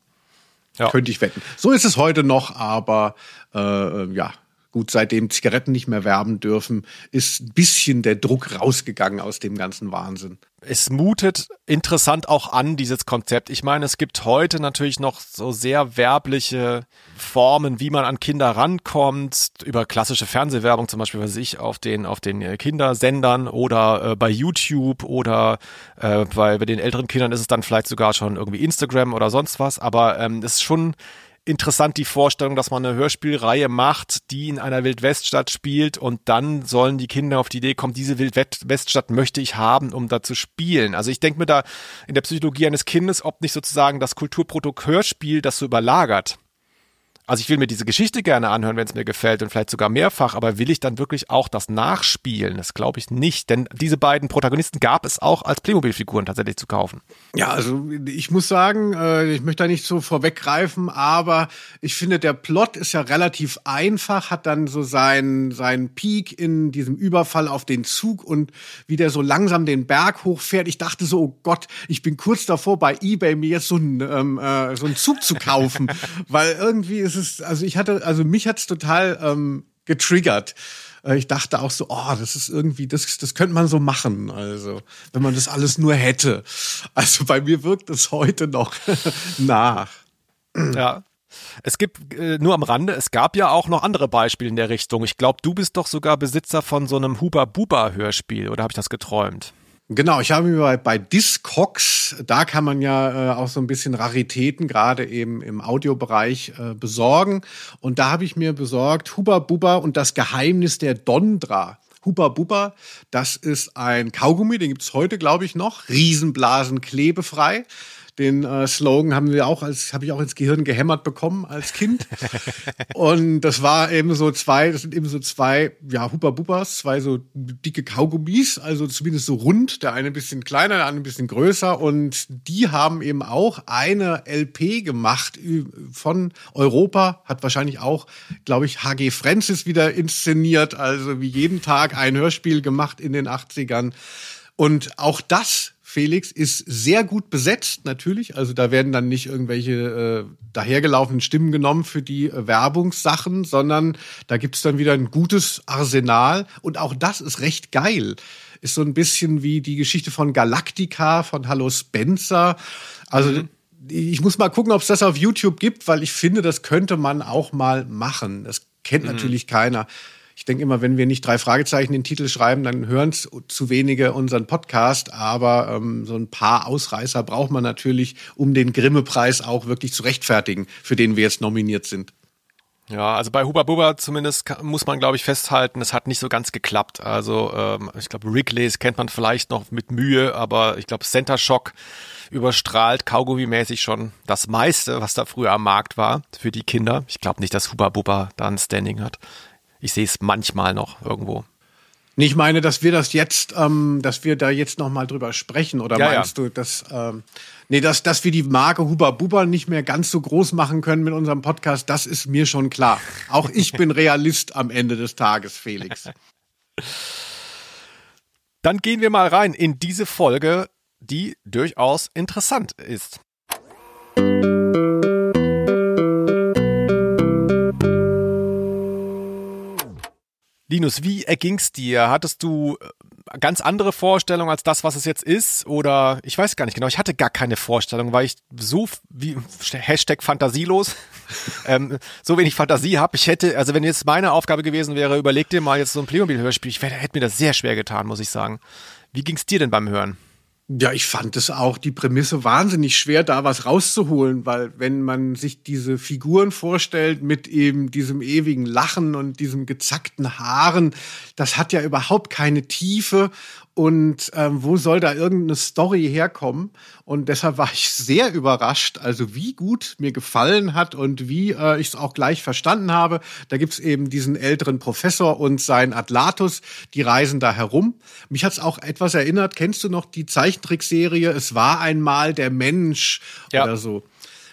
Ja. Könnte ich wetten. So ist es heute noch, aber äh, ja, gut, seitdem Zigaretten nicht mehr werben dürfen, ist ein bisschen der Druck rausgegangen aus dem ganzen Wahnsinn. Es mutet interessant auch an, dieses Konzept. Ich meine, es gibt heute natürlich noch so sehr werbliche Formen, wie man an Kinder rankommt, über klassische Fernsehwerbung zum Beispiel, weiß ich, auf den, auf den Kindersendern oder äh, bei YouTube oder äh, bei, bei den älteren Kindern ist es dann vielleicht sogar schon irgendwie Instagram oder sonst was, aber es ähm, ist schon interessant die Vorstellung, dass man eine Hörspielreihe macht, die in einer Wildweststadt spielt und dann sollen die Kinder auf die Idee kommen, diese Wildweststadt möchte ich haben, um da zu spielen. Also ich denke mir da in der Psychologie eines Kindes, ob nicht sozusagen das Kulturprodukt Hörspiel das so überlagert. Also ich will mir diese Geschichte gerne anhören, wenn es mir gefällt und vielleicht sogar mehrfach, aber will ich dann wirklich auch das nachspielen? Das glaube ich nicht, denn diese beiden Protagonisten gab es auch als Playmobil-Figuren tatsächlich zu kaufen. Ja, also ich muss sagen, ich möchte da nicht so vorweggreifen, aber ich finde, der Plot ist ja relativ einfach, hat dann so seinen, seinen Peak in diesem Überfall auf den Zug und wie der so langsam den Berg hochfährt. Ich dachte so, oh Gott, ich bin kurz davor, bei eBay mir jetzt so einen, ähm, so einen Zug zu kaufen, weil irgendwie ist es, also ich hatte, also mich hat's total ähm, getriggert. Äh, ich dachte auch so, oh, das ist irgendwie, das, das könnte man so machen, also wenn man das alles nur hätte. Also bei mir wirkt es heute noch nach. Ja. Es gibt, äh, nur am Rande, es gab ja auch noch andere Beispiele in der Richtung. Ich glaube, du bist doch sogar Besitzer von so einem Hubba Bubba Hörspiel, oder habe ich das geträumt? Genau, ich habe mir bei, bei Discogs, da kann man ja äh, auch so ein bisschen Raritäten gerade eben im Audiobereich äh, besorgen. Und da habe ich mir besorgt Hubba Bubba und das Geheimnis der Dondra. Hubba Bubba, das ist ein Kaugummi, den gibt's heute, glaube ich, noch. Riesenblasen klebefrei. Den äh, Slogan haben wir auch als habe ich auch ins Gehirn gehämmert bekommen als Kind. Und das war eben so zwei, das sind eben so zwei, ja, Hubba Bubbas, zwei so dicke Kaugummis, also zumindest so rund, der eine ein bisschen kleiner, der andere ein bisschen größer. Und die haben eben auch eine L P gemacht von Europa, hat wahrscheinlich auch, glaube ich, H G Francis wieder inszeniert, also wie jeden Tag ein Hörspiel gemacht in den achtzigern. Und auch das, Felix, ist sehr gut besetzt, natürlich. Also da werden dann nicht irgendwelche äh, dahergelaufenen Stimmen genommen für die äh, Werbungssachen, sondern da gibt es dann wieder ein gutes Arsenal. Und auch das ist recht geil. Ist so ein bisschen wie die Geschichte von Galactica, von Hallo Spencer. Also mhm. ich muss mal gucken, ob es das auf YouTube gibt, weil ich finde, das könnte man auch mal machen. Das kennt mhm. natürlich keiner. Ich denke immer, wenn wir nicht drei Fragezeichen den Titel schreiben, dann hören zu wenige unseren Podcast. Aber ähm, so ein paar Ausreißer braucht man natürlich, um den Grimme-Preis auch wirklich zu rechtfertigen, für den wir jetzt nominiert sind. Ja, also bei Hubba Bubba zumindest kann, muss man, glaube ich, festhalten, es hat nicht so ganz geklappt. Also ähm, ich glaube, Wrigley's kennt man vielleicht noch mit Mühe, aber ich glaube, Center Shock überstrahlt Kaugummi-mäßig schon das meiste, was da früher am Markt war für die Kinder. Ich glaube nicht, dass Hubba Bubba da ein Standing hat. Ich sehe es manchmal noch irgendwo. Ich meine, dass wir das jetzt, ähm, dass wir da jetzt noch mal drüber sprechen, oder ja, meinst ja. du, dass, ähm, nee, dass, dass wir die Marke Hubba Bubba nicht mehr ganz so groß machen können mit unserem Podcast, das ist mir schon klar. Auch ich bin Realist am Ende des Tages, Felix. Dann gehen wir mal rein in diese Folge, die durchaus interessant ist. Linus, wie erging's dir? Hattest du ganz andere Vorstellungen als das, was es jetzt ist? Oder ich weiß gar nicht genau, ich hatte gar keine Vorstellung, weil ich so wie Hashtag fantasielos, ähm, so wenig Fantasie habe. Ich hätte, also wenn jetzt meine Aufgabe gewesen wäre, überleg dir mal jetzt so ein Playmobil-Hörspiel. Ich wär, hätte mir das sehr schwer getan, muss ich sagen. Wie ging's dir denn beim Hören? Ja, ich fand es auch, die Prämisse wahnsinnig schwer, da was rauszuholen, weil wenn man sich diese Figuren vorstellt mit eben diesem ewigen Lachen und diesem gezackten Haaren, das hat ja überhaupt keine Tiefe und äh, wo soll da irgendeine Story herkommen? Und deshalb war ich sehr überrascht, also wie gut mir gefallen hat und wie äh, ich es auch gleich verstanden habe. Da gibt's eben diesen älteren Professor und seinen Adlatus, die reisen da herum. Mich hat's auch etwas erinnert, kennst du noch die Zeichen Trickserie, es war einmal der Mensch ja. oder so.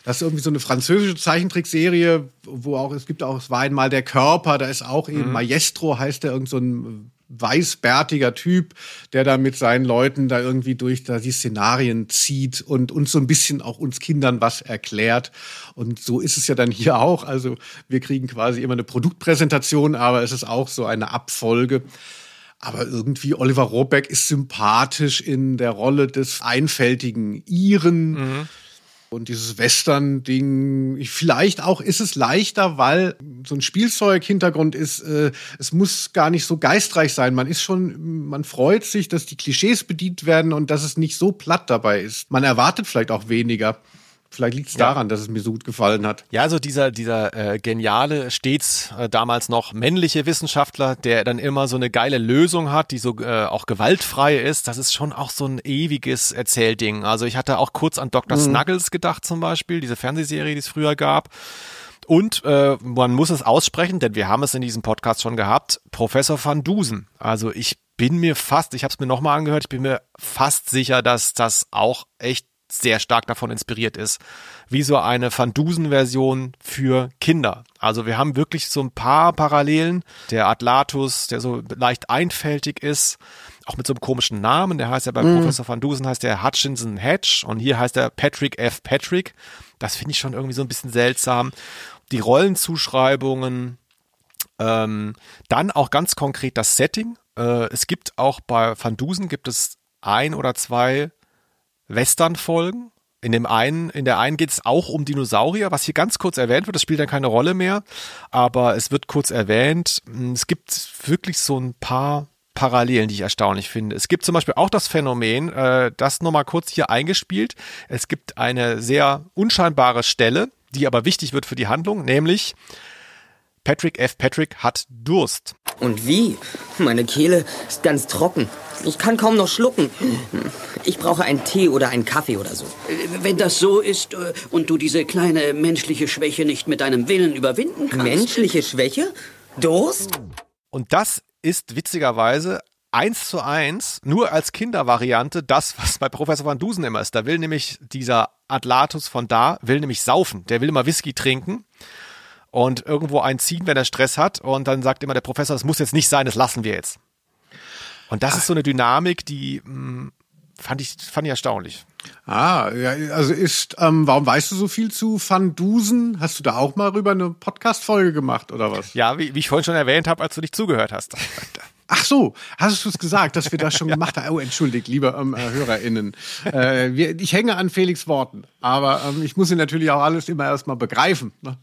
Das ist irgendwie so eine französische Zeichentrickserie, wo auch, es gibt auch, es war einmal der Körper, da ist auch eben mhm. Maestro, heißt der, irgend so ein weißbärtiger Typ, der da mit seinen Leuten da irgendwie durch da die Szenarien zieht und uns so ein bisschen auch uns Kindern was erklärt. Und so ist es ja dann hier auch. Also wir kriegen quasi immer eine Produktpräsentation, aber es ist auch so eine Abfolge. Aber irgendwie Oliver Rohrbeck ist sympathisch in der Rolle des einfältigen Iren. Mhm. Und dieses Western-Ding, vielleicht auch ist es leichter, weil so ein Spielzeug-Hintergrund ist, äh, es muss gar nicht so geistreich sein. Man ist schon, man freut sich, dass die Klischees bedient werden und dass es nicht so platt dabei ist. Man erwartet vielleicht auch weniger. Vielleicht liegt es daran, ja. dass es mir so gut gefallen hat. Ja, also dieser, dieser äh, geniale, stets äh, damals noch männliche Wissenschaftler, der dann immer so eine geile Lösung hat, die so äh, auch gewaltfrei ist, das ist schon auch so ein ewiges Erzählding. Also ich hatte auch kurz an Doktor Mhm. Snuggles gedacht zum Beispiel, diese Fernsehserie, die es früher gab. Und äh, man muss es aussprechen, denn wir haben es in diesem Podcast schon gehabt, Professor Van Dusen. Also ich bin mir fast, ich habe es mir nochmal angehört, ich bin mir fast sicher, dass das auch echt sehr stark davon inspiriert ist, wie so eine Van Dusen-Version für Kinder. Also wir haben wirklich so ein paar Parallelen. Der Adlatus, der so leicht einfältig ist, auch mit so einem komischen Namen, der heißt ja bei mm. Professor Van Dusen heißt der Hutchinson Hedge und hier heißt er Patrick F. Patrick. Das finde ich schon irgendwie so ein bisschen seltsam. Die Rollenzuschreibungen, ähm, dann auch ganz konkret das Setting. Äh, es gibt auch bei Van Dusen gibt es ein oder zwei Western-Folgen. In dem einen, in der einen geht es auch um Dinosaurier, was hier ganz kurz erwähnt wird. Das spielt dann keine Rolle mehr, aber es wird kurz erwähnt. Es gibt wirklich so ein paar Parallelen, die ich erstaunlich finde. Es gibt zum Beispiel auch das Phänomen, äh, das nochmal kurz hier eingespielt. Es gibt eine sehr unscheinbare Stelle, die aber wichtig wird für die Handlung, nämlich Patrick F. Patrick hat Durst. Und wie? Meine Kehle ist ganz trocken. Ich kann kaum noch schlucken. Ich brauche einen Tee oder einen Kaffee oder so. Wenn das so ist und du diese kleine menschliche Schwäche nicht mit deinem Willen überwinden kannst. Menschliche Schwäche? Durst? Und das ist witzigerweise eins zu eins, nur als Kindervariante, das, was bei Professor Van Dusen immer ist. Da will nämlich dieser Adlatus von da, will nämlich saufen. Der will immer Whisky trinken. Und irgendwo einziehen, wenn er Stress hat. Und dann sagt immer der Professor, das muss jetzt nicht sein, das lassen wir jetzt. Und das ist so eine Dynamik, die mh, fand ich fand ich erstaunlich. Ah, ja, also ist, ähm, warum weißt du so viel zu Van Dusen? Hast du da auch mal rüber eine Podcast-Folge gemacht oder was? Ja, wie, wie ich vorhin schon erwähnt habe, als du nicht zugehört hast. Ach so, hast du es gesagt, dass wir das schon gemacht haben? Oh, entschuldigt, liebe ähm, HörerInnen. Äh, wir, ich hänge an Felix' Worten, aber ähm, ich muss ihn natürlich auch alles immer erstmal begreifen. Ne?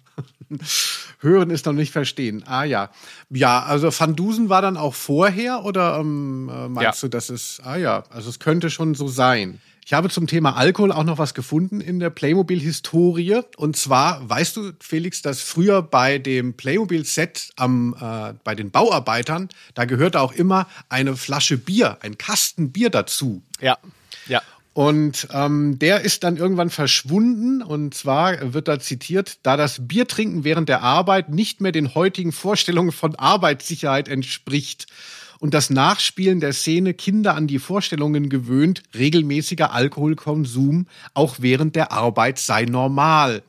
Hören ist noch nicht verstehen. Ah ja. Ja, also Van Dusen war dann auch vorher oder ähm, meinst ja. du, dass es, ah ja, also es könnte schon so sein. Ich habe zum Thema Alkohol auch noch was gefunden in der Playmobil-Historie. Und zwar, weißt du, Felix, dass früher bei dem Playmobil-Set am, äh, bei den Bauarbeitern, da gehörte auch immer eine Flasche Bier, ein Kasten Bier dazu. Ja, ja. Und ähm, der ist dann irgendwann verschwunden und zwar wird da zitiert, da das Biertrinken während der Arbeit nicht mehr den heutigen Vorstellungen von Arbeitssicherheit entspricht und das Nachspielen der Szene Kinder an die Vorstellungen gewöhnt, regelmäßiger Alkoholkonsum auch während der Arbeit sei normal.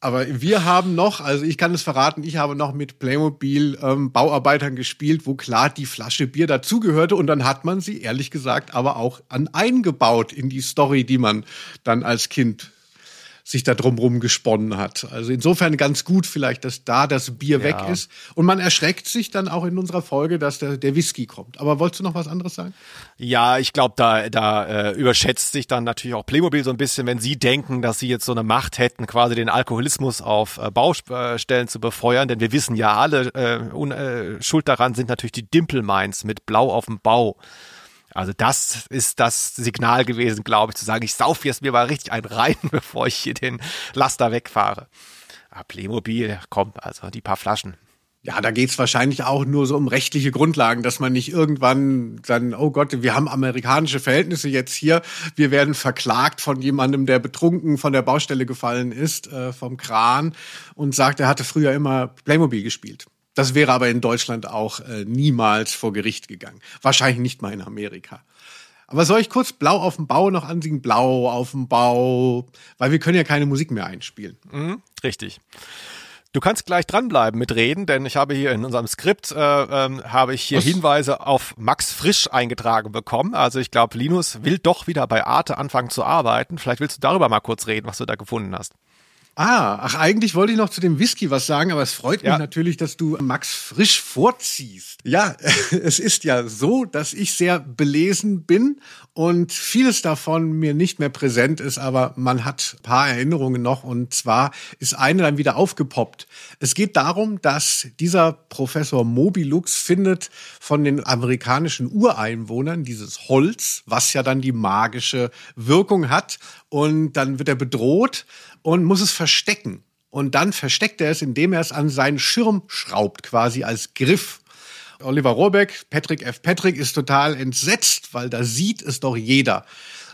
Aber wir haben noch, also ich kann es verraten, ich habe noch mit Playmobil ähm, Bauarbeitern gespielt, wo klar die Flasche Bier dazugehörte und dann hat man sie, ehrlich gesagt, aber auch an eingebaut in die Story, die man dann als Kind sich da drumrum gesponnen hat. Also insofern ganz gut vielleicht, dass da das Bier ja. weg ist und man erschreckt sich dann auch in unserer Folge, dass der, der Whisky kommt. Aber wolltest du noch was anderes sagen? Ja, ich glaube, da, da äh, überschätzt sich dann natürlich auch Playmobil so ein bisschen, wenn sie denken, dass sie jetzt so eine Macht hätten, quasi den Alkoholismus auf äh, Baustellen zu befeuern. Denn wir wissen ja alle, äh, un, äh, schuld daran sind natürlich die Dimpelmines mit Blau auf dem Bau. Also das ist das Signal gewesen, glaube ich, zu sagen, ich sauf jetzt mir mal richtig einen rein, bevor ich hier den Laster wegfahre. Aber Playmobil, komm, also die paar Flaschen. Ja, da geht's wahrscheinlich auch nur so um rechtliche Grundlagen, dass man nicht irgendwann dann, oh Gott, wir haben amerikanische Verhältnisse jetzt hier, wir werden verklagt von jemandem, der betrunken von der Baustelle gefallen ist, äh, vom Kran und sagt, er hatte früher immer Playmobil gespielt. Das wäre aber in Deutschland auch äh, niemals vor Gericht gegangen. Wahrscheinlich nicht mal in Amerika. Aber soll ich kurz Blau auf dem Bau noch ansingen? Blau auf dem Bau. Weil wir können ja keine Musik mehr einspielen. Mhm, richtig. Du kannst gleich dranbleiben mit Reden, denn ich habe hier in unserem Skript, äh, äh, habe ich hier Was? Hinweise auf Max Frisch eingetragen bekommen. Also ich glaube, Linus will doch wieder bei Arte anfangen zu arbeiten. Vielleicht willst du darüber mal kurz reden, was du da gefunden hast. Ah, ach, eigentlich wollte ich noch zu dem Whisky was sagen, aber es freut mich ja. natürlich, dass du Max Frisch vorziehst. Ja, es ist ja so, dass ich sehr belesen bin und vieles davon mir nicht mehr präsent ist, aber man hat ein paar Erinnerungen noch und zwar ist eine dann wieder aufgepoppt. Es geht darum, dass dieser Professor Mobilux findet von den amerikanischen Ureinwohnern dieses Holz, was ja dann die magische Wirkung hat und dann wird er bedroht und muss es verstecken. Und dann versteckt er es, indem er es an seinen Schirm schraubt, quasi als Griff. Oliver Rohrbeck, Patrick F. Patrick ist total entsetzt, weil da sieht es doch jeder.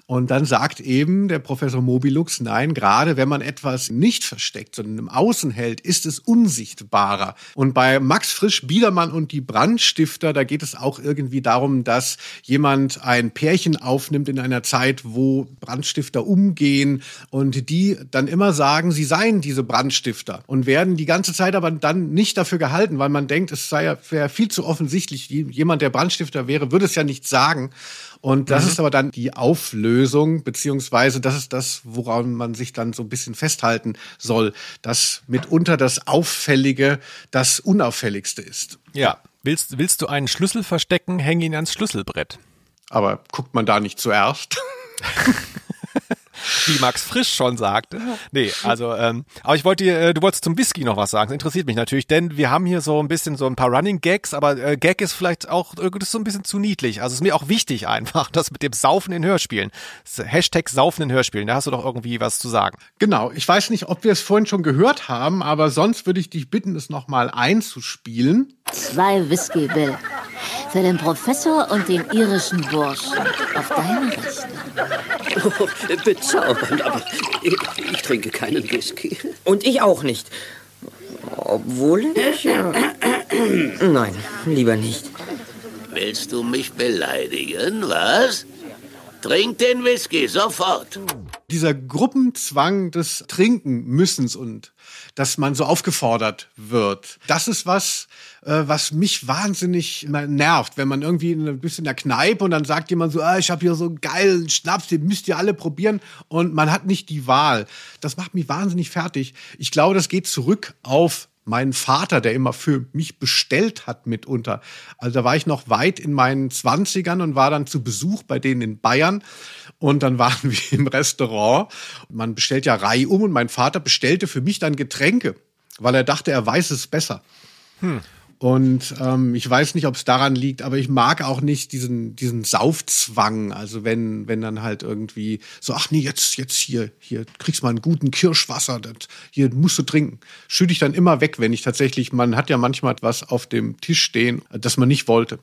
Und dann sagt eben der Professor Mobilux, nein, gerade wenn man etwas nicht versteckt, sondern im Außen hält, ist es unsichtbarer. Und bei Max Frisch, Biedermann und die Brandstifter, da geht es auch irgendwie darum, dass jemand ein Pärchen aufnimmt in einer Zeit, wo Brandstifter umgehen und die dann immer sagen, sie seien diese Brandstifter und werden die ganze Zeit aber dann nicht dafür gehalten, weil man denkt, es sei ja viel zu offensichtlich, jemand, der Brandstifter wäre, würde es ja nicht sagen. Und das mhm. ist aber dann die Auflösung, beziehungsweise das ist das, woran man sich dann so ein bisschen festhalten soll, dass mitunter das Auffällige das Unauffälligste ist. Ja, willst, willst du einen Schlüssel verstecken, häng ihn ans Schlüsselbrett. Aber guckt man da nicht zuerst? Wie Max Frisch schon sagte. Nee, also, ähm, aber ich wollte dir, du wolltest zum Whisky noch was sagen, das interessiert mich natürlich, denn wir haben hier so ein bisschen so ein paar Running Gags, aber äh, Gag ist vielleicht auch irgendwie so ein bisschen zu niedlich, also ist mir auch wichtig einfach, das mit dem Saufen in Hörspielen, Hashtag Saufen in Hörspielen, da hast du doch irgendwie was zu sagen. Genau, ich weiß nicht, ob wir es vorhin schon gehört haben, aber sonst würde ich dich bitten, es nochmal einzuspielen. Zwei Whisky Bill, für den Professor und den irischen Burschen, auf deinen Rechner. Oh, bezaubernd, aber ich, ich trinke keinen Whisky. Und ich auch nicht. Obwohl ich... Nein, lieber nicht. Willst du mich beleidigen, was? Trink den Whisky, sofort. Dieser Gruppenzwang des Trinken-Müssens und dass man so aufgefordert wird, das ist was... was mich wahnsinnig nervt, wenn man irgendwie ein bisschen in der Kneipe und dann sagt jemand so, ah, ich habe hier so einen geilen Schnaps, den müsst ihr alle probieren und man hat nicht die Wahl. Das macht mich wahnsinnig fertig. Ich glaube, das geht zurück auf meinen Vater, der immer für mich bestellt hat mitunter. Also da war ich noch weit in meinen Zwanzigern und war dann zu Besuch bei denen in Bayern und dann waren wir im Restaurant. Man bestellt ja reihum und mein Vater bestellte für mich dann Getränke, weil er dachte, er weiß es besser. Hm. Und ähm, ich weiß nicht, ob es daran liegt, aber ich mag auch nicht diesen diesen Saufzwang. Also wenn wenn dann halt irgendwie so, ach nee, jetzt jetzt hier hier kriegst mal einen guten Kirschwasser, das hier musst du trinken. Schütte ich dann immer weg, wenn ich tatsächlich, man hat ja manchmal was auf dem Tisch stehen, das man nicht wollte.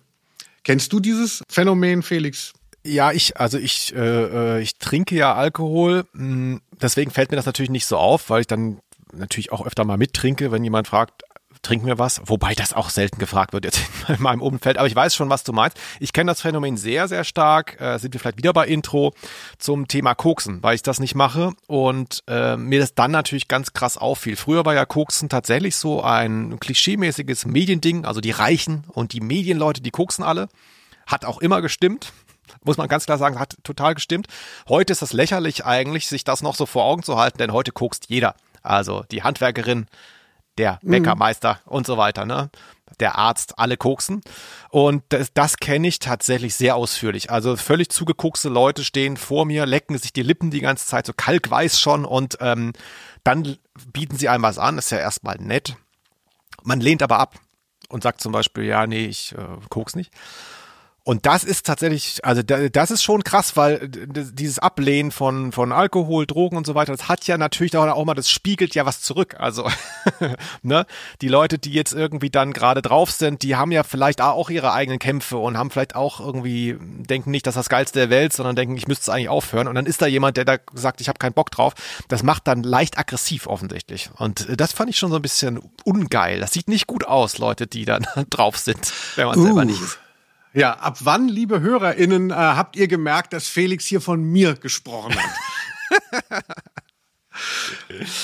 Kennst du dieses Phänomen, Felix? Ja, ich also ich äh, ich trinke ja Alkohol, deswegen fällt mir das natürlich nicht so auf, weil ich dann natürlich auch öfter mal mittrinke, wenn jemand fragt, trinken wir was? Wobei das auch selten gefragt wird jetzt in meinem Umfeld. Aber ich weiß schon, was du meinst. Ich kenne das Phänomen sehr, sehr stark. Äh, sind wir vielleicht wieder bei Intro zum Thema Koksen, weil ich das nicht mache und äh, mir das dann natürlich ganz krass auffiel. Früher war ja Koksen tatsächlich so ein klischeemäßiges Mediending. Also die Reichen und die Medienleute, die koksen alle. Hat auch immer gestimmt. Muss man ganz klar sagen, hat total gestimmt. Heute ist das lächerlich eigentlich, sich das noch so vor Augen zu halten, denn heute kokst jeder. Also die Handwerkerin, der Bäckermeister mhm. und so weiter, ne? Der Arzt, alle koksen. Und das, das kenne ich tatsächlich sehr ausführlich. Also völlig zugekokste Leute stehen vor mir, lecken sich die Lippen die ganze Zeit, so kalkweiß schon. Und ähm, dann bieten sie einem was an, ist ja erstmal nett. Man lehnt aber ab und sagt zum Beispiel, ja, nee, ich äh, kokse nicht. Und das ist tatsächlich, also das ist schon krass, weil dieses Ablehnen von von Alkohol, Drogen und so weiter, das hat ja natürlich auch mal, das spiegelt ja was zurück. Also ne, die Leute, die jetzt irgendwie dann gerade drauf sind, die haben ja vielleicht auch ihre eigenen Kämpfe und haben vielleicht auch irgendwie, denken nicht, dass das Geilste der Welt, sondern denken, ich müsste es eigentlich aufhören. Und dann ist da jemand, der da sagt, ich habe keinen Bock drauf. Das macht dann leicht aggressiv offensichtlich. Und das fand ich schon so ein bisschen ungeil. Das sieht nicht gut aus, Leute, die dann drauf sind, wenn man uh. selber nicht ist. Ja, ab wann, liebe HörerInnen, äh, habt ihr gemerkt, dass Felix hier von mir gesprochen hat?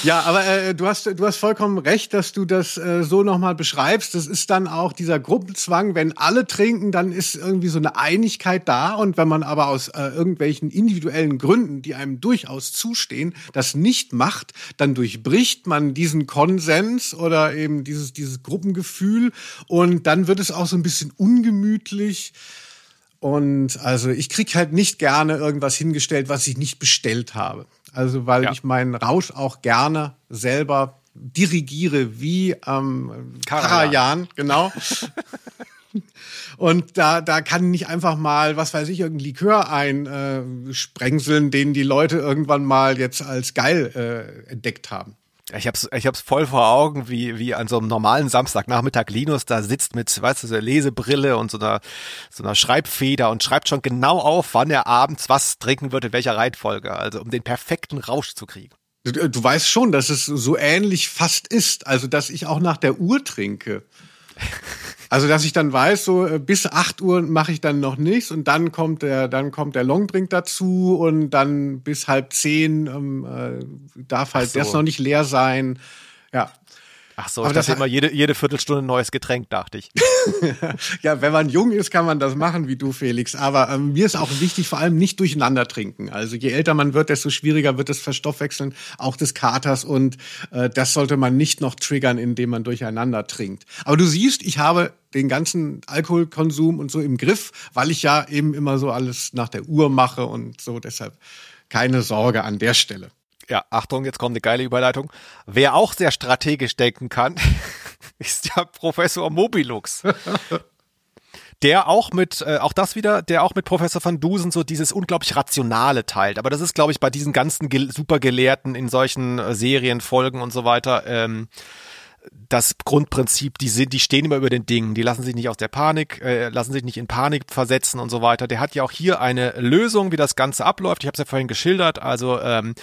Ja, aber äh, du hast du hast vollkommen recht, dass du das äh, so nochmal beschreibst. Das ist dann auch dieser Gruppenzwang, wenn alle trinken, dann ist irgendwie so eine Einigkeit da. Und wenn man aber aus äh, irgendwelchen individuellen Gründen, die einem durchaus zustehen, das nicht macht, dann durchbricht man diesen Konsens oder eben dieses dieses Gruppengefühl. Und dann wird es auch so ein bisschen ungemütlich. Und also ich krieg halt nicht gerne irgendwas hingestellt, was ich nicht bestellt habe. Also weil ja. ich meinen Rausch auch gerne selber dirigiere, wie ähm, Karajan, genau. Und da da kann nicht einfach mal, was weiß ich, irgendein Likör einsprengseln, äh, den die Leute irgendwann mal jetzt als geil äh, entdeckt haben. Ich hab's, ich hab's voll vor Augen, wie, wie an so einem normalen Samstagnachmittag Linus da sitzt mit, weißt du, so einer Lesebrille und so einer, so einer Schreibfeder und schreibt schon genau auf, wann er abends was trinken wird, in welcher Reihenfolge. Also, um den perfekten Rausch zu kriegen. Du, du weißt schon, dass es so ähnlich fast ist. Also, dass ich auch nach der Uhr trinke. Also, dass ich dann weiß, so bis acht Uhr mache ich dann noch nichts und dann kommt der, dann kommt der Longdrink dazu und dann bis halb zehn ähm, darf halt erst noch nicht leer sein. Ja. Ach so, aber das hat immer jede, jede Viertelstunde ein neues Getränk, dachte ich. Ja, wenn man jung ist, kann man das machen wie du, Felix. Aber ähm, mir ist auch wichtig, vor allem nicht durcheinander trinken. Also je älter man wird, desto schwieriger wird das Verstoffwechseln, auch des Katers. Und äh, das sollte man nicht noch triggern, indem man durcheinander trinkt. Aber du siehst, ich habe den ganzen Alkoholkonsum und so im Griff, weil ich ja eben immer so alles nach der Uhr mache und so. Deshalb keine Sorge an der Stelle. Ja, Achtung, jetzt kommt eine geile Überleitung. Wer auch sehr strategisch denken kann, ist ja Professor Mobilux. Der auch mit, äh, auch das wieder, der auch mit Professor Van Dusen so dieses unglaublich Rationale teilt. Aber das ist, glaube ich, bei diesen ganzen Ge- Supergelehrten in solchen äh, Serien, Folgen und so weiter, ähm, das Grundprinzip, die sind, die stehen immer über den Dingen, die lassen sich nicht aus der Panik, äh, lassen sich nicht in Panik versetzen und so weiter. Der hat ja auch hier eine Lösung, wie das Ganze abläuft. Ich habe es ja vorhin geschildert. Also ähm,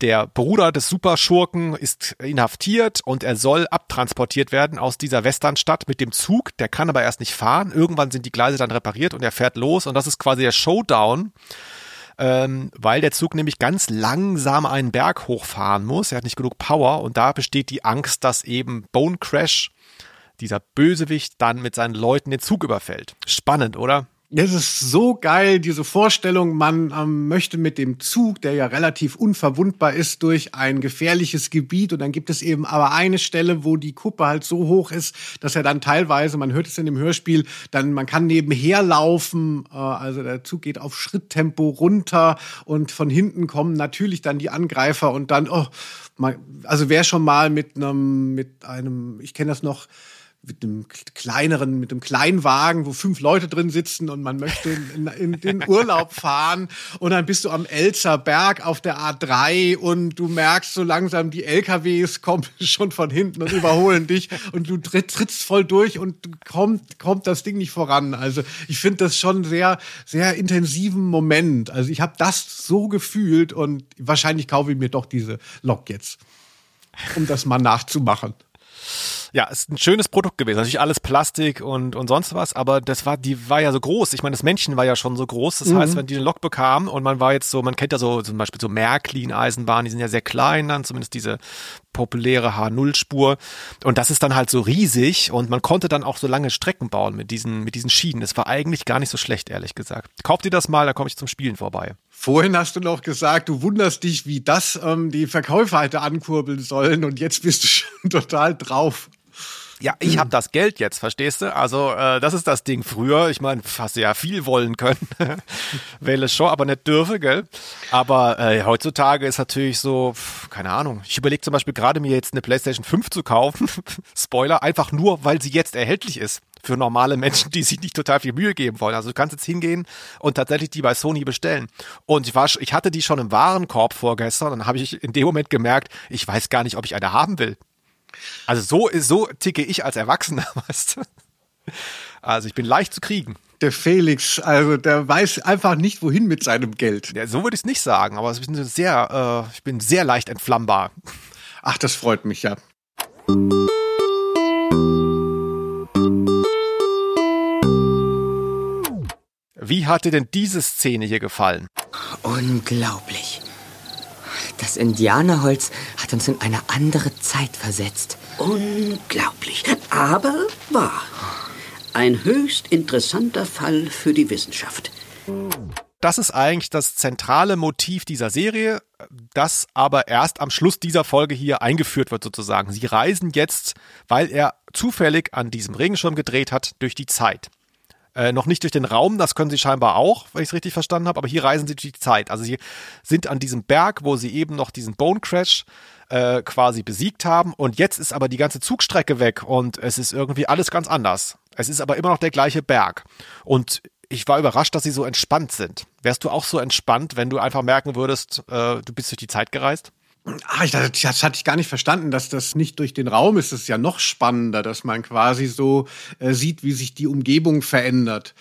der Bruder des Superschurken ist inhaftiert und er soll abtransportiert werden aus dieser Westernstadt mit dem Zug. Der kann aber erst nicht fahren. Irgendwann sind die Gleise dann repariert und er fährt los. Und das ist quasi der Showdown. Ähm, weil der Zug nämlich ganz langsam einen Berg hochfahren muss. Er hat nicht genug Power und da besteht die Angst, dass eben Bonecrash, dieser Bösewicht, dann mit seinen Leuten den Zug überfällt. Spannend, oder? Das ist so geil, diese Vorstellung, man ähm, möchte mit dem Zug, der ja relativ unverwundbar ist, durch ein gefährliches Gebiet und dann gibt es eben aber eine Stelle, wo die Kuppe halt so hoch ist, dass er dann teilweise, man hört es in dem Hörspiel, dann man kann nebenher laufen, äh, also der Zug geht auf Schritttempo runter und von hinten kommen natürlich dann die Angreifer und dann, oh, man, also wer schon mal mit einem, mit einem, ich kenne das noch, mit dem kleineren, mit dem kleinen Wagen, wo fünf Leute drin sitzen und man möchte in, in, in den Urlaub fahren und dann bist du am Elzerberg auf der A drei und du merkst so langsam, die L K Ws kommen schon von hinten und überholen dich und du trittst voll durch und kommt, kommt das Ding nicht voran. Also ich finde das schon sehr, sehr intensiven Moment. Also ich habe das so gefühlt und wahrscheinlich kaufe ich mir doch diese Lok jetzt, um das mal nachzumachen. Ja, ist ein schönes Produkt gewesen. Natürlich alles Plastik und, und sonst was, aber das war, die war ja so groß. Ich meine, das Männchen war ja schon so groß. Das mhm. heißt, wenn die eine Lok bekamen und man war jetzt so, man kennt ja so zum Beispiel so Märklin-Eisenbahnen, die sind ja sehr klein dann, zumindest diese populäre H null Spur. Und das ist dann halt so riesig und man konnte dann auch so lange Strecken bauen mit diesen, mit diesen Schienen. Das war eigentlich gar nicht so schlecht, ehrlich gesagt. Kauft ihr das mal, da komme ich zum Spielen vorbei. Vorhin hast du noch gesagt, du wunderst dich, wie das ähm, die Verkäufer hätte ankurbeln sollen und jetzt bist du schon total drauf. Ja, ich habe das Geld jetzt, verstehst du? Also äh, das ist das Ding früher. Ich meine, hast du ja viel wollen können. Wähle schon, aber nicht dürfe, gell? Aber äh, heutzutage ist natürlich so, pf, keine Ahnung. Ich überlege zum Beispiel gerade, mir jetzt eine PlayStation fünf zu kaufen. Spoiler, einfach nur, weil sie jetzt erhältlich ist. Für normale Menschen, die sich nicht total viel Mühe geben wollen. Also du kannst jetzt hingehen und tatsächlich die bei Sony bestellen. Und ich war, ich hatte die schon im Warenkorb vorgestern. Dann habe ich in dem Moment gemerkt, ich weiß gar nicht, ob ich eine haben will. Also so, so ticke ich als Erwachsener, weißt du? Also ich bin leicht zu kriegen. Der Felix, also der weiß einfach nicht, wohin mit seinem Geld. Ja, so würde ich es nicht sagen, aber ich bin sehr, äh, ich bin sehr leicht entflammbar. Ach, das freut mich, ja. Wie hat dir denn diese Szene hier gefallen? Unglaublich. Das Indianerholz hat uns in eine andere Zeit versetzt. Unglaublich, aber wahr. Ein höchst interessanter Fall für die Wissenschaft. Das ist eigentlich das zentrale Motiv dieser Serie, das aber erst am Schluss dieser Folge hier eingeführt wird sozusagen. Sie reisen jetzt, weil er zufällig an diesem Regenschirm gedreht hat, durch die Zeit. Äh, noch nicht durch den Raum, das können sie scheinbar auch, wenn ich es richtig verstanden habe, aber hier reisen sie durch die Zeit. Also sie sind an diesem Berg, wo sie eben noch diesen Bonecrash äh, quasi besiegt haben und jetzt ist aber die ganze Zugstrecke weg und es ist irgendwie alles ganz anders. Es ist aber immer noch der gleiche Berg und ich war überrascht, dass sie so entspannt sind. Wärst du auch so entspannt, wenn du einfach merken würdest, äh, du bist durch die Zeit gereist? Ah, ich, das, das hatte ich gar nicht verstanden, dass das nicht durch den Raum ist. Das ist ja noch spannender, dass man quasi so äh, sieht, wie sich die Umgebung verändert.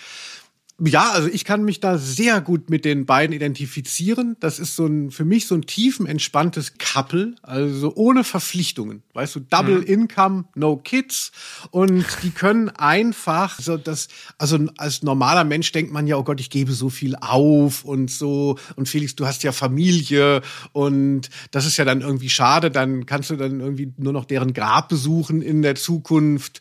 Ja, also ich kann mich da sehr gut mit den beiden identifizieren. Das ist so ein, für mich so ein tiefenentspanntes Couple, also ohne Verpflichtungen. Weißt du, Double mhm. Income, no kids. Und die können einfach so das, also als normaler Mensch denkt man ja, oh Gott, ich gebe so viel auf und so. Und Felix, du hast ja Familie und das ist ja dann irgendwie schade. Dann kannst du dann irgendwie nur noch deren Grab besuchen in der Zukunft.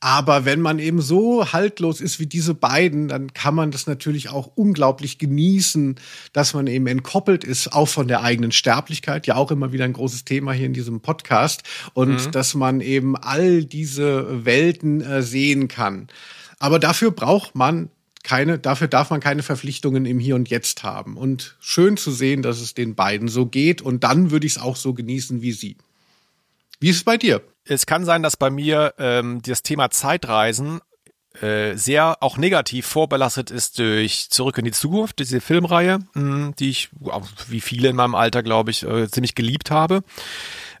Aber wenn man eben so haltlos ist wie diese beiden, dann kann man das natürlich auch unglaublich genießen, dass man eben entkoppelt ist, auch von der eigenen Sterblichkeit, ja auch immer wieder ein großes Thema hier in diesem Podcast, und mhm. dass man eben all diese Welten äh, sehen kann. Aber dafür braucht man keine, dafür darf man keine Verpflichtungen im Hier und Jetzt haben. Und schön zu sehen, dass es den beiden so geht, und dann würde ich es auch so genießen wie sie. Wie ist es bei dir? Es kann sein, dass bei mir ähm, das Thema Zeitreisen sehr auch negativ vorbelastet ist durch Zurück in die Zukunft, diese Filmreihe, die ich, wie viele in meinem Alter, glaube ich, ziemlich geliebt habe.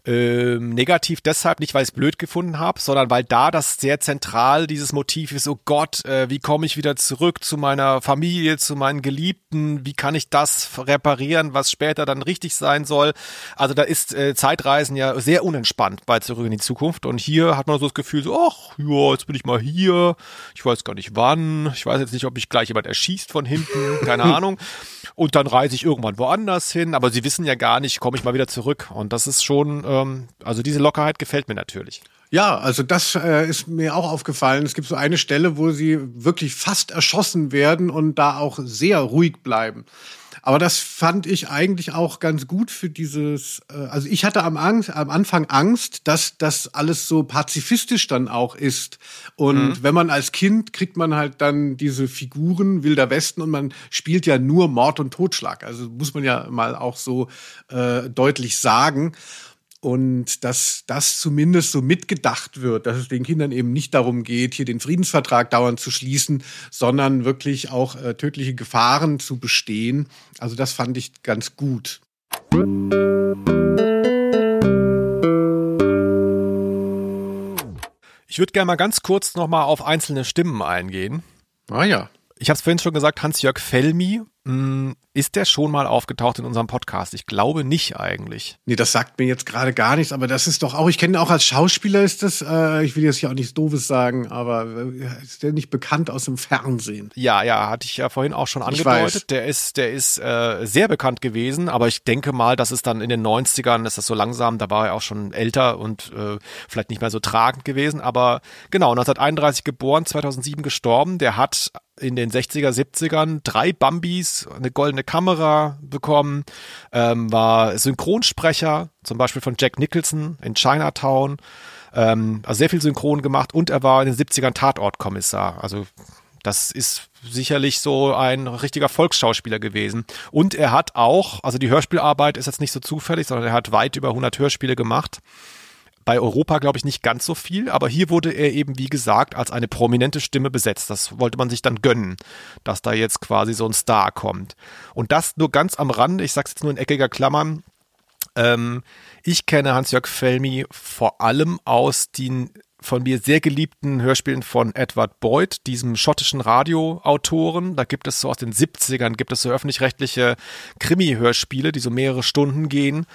Ähm, negativ deshalb, nicht weil ich es blöd gefunden habe, sondern weil da das sehr zentral dieses Motiv ist, oh Gott, äh, wie komme ich wieder zurück zu meiner Familie, zu meinen Geliebten, wie kann ich das reparieren, was später dann richtig sein soll. Also da ist äh, Zeitreisen ja sehr unentspannt bei Zurück in die Zukunft, und hier hat man so das Gefühl, so, ach ja, jetzt bin ich mal hier, ich weiß gar nicht wann, ich weiß jetzt nicht, ob mich gleich jemand erschießt von hinten, keine Ahnung, und dann reise ich irgendwann woanders hin, aber sie wissen ja gar nicht, komme ich mal wieder zurück, und das ist schon... Äh, Also diese Lockerheit gefällt mir natürlich. Ja, also das äh, ist mir auch aufgefallen. Es gibt so eine Stelle, wo sie wirklich fast erschossen werden und da auch sehr ruhig bleiben. Aber das fand ich eigentlich auch ganz gut für dieses, äh, also ich hatte am, Angst, am Anfang Angst, dass das alles so pazifistisch dann auch ist. Und mhm. wenn man als Kind kriegt man halt dann diese Figuren Wilder Westen, und man spielt ja nur Mord und Totschlag. Also muss man ja mal auch so äh, deutlich sagen. Und dass das zumindest so mitgedacht wird, dass es den Kindern eben nicht darum geht, hier den Friedensvertrag dauernd zu schließen, sondern wirklich auch äh, tödliche Gefahren zu bestehen. Also das fand ich ganz gut. Ich würde gerne mal ganz kurz nochmal auf einzelne Stimmen eingehen. Ah ja. Ich habe es vorhin schon gesagt, Hans-Jörg Felmy, mh, ist der schon mal aufgetaucht in unserem Podcast? Ich glaube nicht eigentlich. Nee, das sagt mir jetzt gerade gar nichts, aber das ist doch auch, ich kenne ihn auch als Schauspieler, ist das, äh, ich will jetzt hier auch nichts Doofes sagen, aber ist der nicht bekannt aus dem Fernsehen? Ja, ja, hatte ich ja vorhin auch schon angedeutet. Der ist, der ist äh, sehr bekannt gewesen, aber ich denke mal, das ist dann in den neunzigern, ist das so langsam, da war er auch schon älter und äh, vielleicht nicht mehr so tragend gewesen, aber genau, neunzehnhunderteinunddreißig geboren, zweitausendsieben gestorben, der hat in den sechziger, siebzigern drei Bambis, eine goldene Kamera bekommen, ähm, war Synchronsprecher, zum Beispiel von Jack Nicholson in Chinatown, ähm, also sehr viel Synchron gemacht, und er war in den siebzigern Tatortkommissar. Also das ist sicherlich so ein richtiger Volksschauspieler gewesen. Und er hat auch, also die Hörspielarbeit ist jetzt nicht so zufällig, sondern er hat weit über hundert Hörspiele gemacht. Bei Europa, glaube ich, nicht ganz so viel, aber hier wurde er eben, wie gesagt, als eine prominente Stimme besetzt. Das wollte man sich dann gönnen, dass da jetzt quasi so ein Star kommt. Und das nur ganz am Rande, ich sag's jetzt nur in eckiger Klammern, ähm, ich kenne Hans-Jörg Felmy vor allem aus den von mir sehr geliebten Hörspielen von Edward Boyd, diesem schottischen Radioautoren. Da gibt es so aus den siebzigern, gibt es so öffentlich-rechtliche Krimi-Hörspiele, die so mehrere Stunden gehen.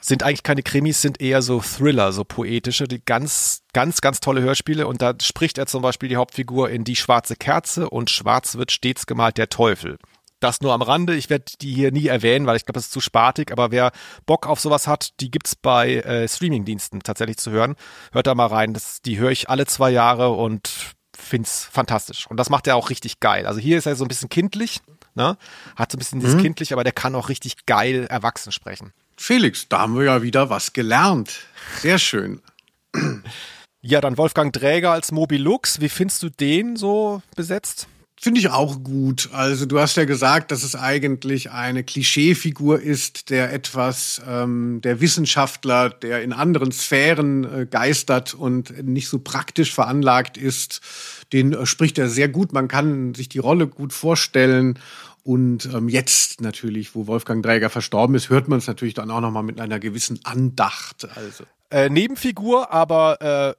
Sind eigentlich keine Krimis, sind eher so Thriller, so poetische, die ganz, ganz, ganz tolle Hörspiele. Und da spricht er zum Beispiel die Hauptfigur in Die schwarze Kerze, und schwarz wird stets gemalt der Teufel. Das nur am Rande, ich werde die hier nie erwähnen, weil ich glaube, das ist zu spartig. Aber wer Bock auf sowas hat, die gibt's bei äh, Streamingdiensten tatsächlich zu hören. Hört da mal rein, das, die höre ich alle zwei Jahre und find's fantastisch. Und das macht er auch richtig geil. Also hier ist er so ein bisschen kindlich, ne? Hat so ein bisschen dieses mhm. kindlich, aber der kann auch richtig geil erwachsen sprechen. Felix, da haben wir ja wieder was gelernt. Sehr schön. Ja, dann Wolfgang Dräger als Mobilux. Wie findest du den so besetzt? Finde ich auch gut. Also du hast ja gesagt, dass es eigentlich eine Klischeefigur ist, der etwas, ähm, der Wissenschaftler, der in anderen Sphären äh, geistert und nicht so praktisch veranlagt ist, den äh, spricht er sehr gut. Man kann sich die Rolle gut vorstellen. Und ähm, jetzt natürlich, wo Wolfgang Dräger verstorben ist, hört man es natürlich dann auch nochmal mit einer gewissen Andacht. Also äh, Nebenfigur, aber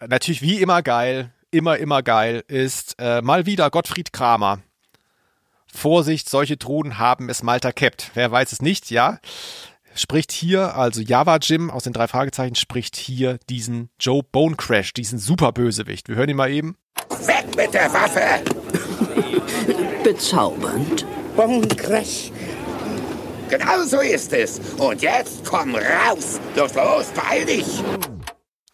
äh, natürlich wie immer geil. immer, immer geil, ist äh, mal wieder Gottfried Kramer. Vorsicht, solche Drohnen haben es mal gekappt. Wer weiß es nicht, ja. Spricht hier, also Java Jim aus den drei Fragezeichen, spricht hier diesen Joe Bonecrash, diesen Superbösewicht. Wir hören ihn mal eben. Weg mit der Waffe! Bezaubernd. Bonecrash. Genau so ist es. Und jetzt komm raus. Los, los, beeil dich!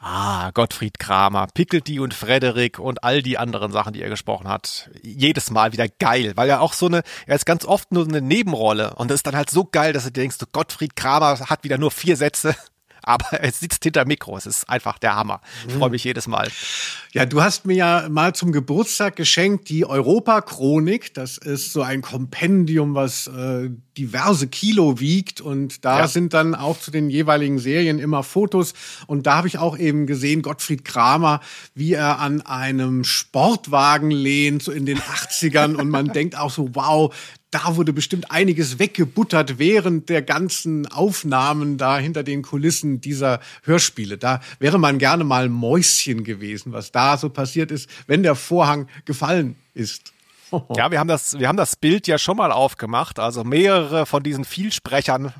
Ah, Gottfried Kramer, Pickelty und Frederik und all die anderen Sachen, die er gesprochen hat. Jedes Mal wieder geil, weil er auch so eine, er ist ganz oft nur eine Nebenrolle und das ist dann halt so geil, dass du dir denkst, Gottfried Kramer hat wieder nur vier Sätze, aber er sitzt hinter Mikro. Es ist einfach der Hammer. Ich freue mich jedes Mal. Ja, du hast mir ja mal zum Geburtstag geschenkt die Europa-Chronik. Das ist so ein Kompendium, was äh, diverse Kilo wiegt. Und da ja. sind dann auch zu den jeweiligen Serien immer Fotos. Und da habe ich auch eben gesehen, Gottfried Kramer, wie er an einem Sportwagen lehnt, so in den achtzigern. Und man denkt auch so, wow, da wurde bestimmt einiges weggebuttert während der ganzen Aufnahmen da hinter den Kulissen dieser Hörspiele. Da wäre man gerne mal Mäuschen gewesen, was da so passiert ist, wenn der Vorhang gefallen ist. Ja, wir haben das, wir haben das Bild ja schon mal aufgemacht. Also mehrere von diesen Vielsprechern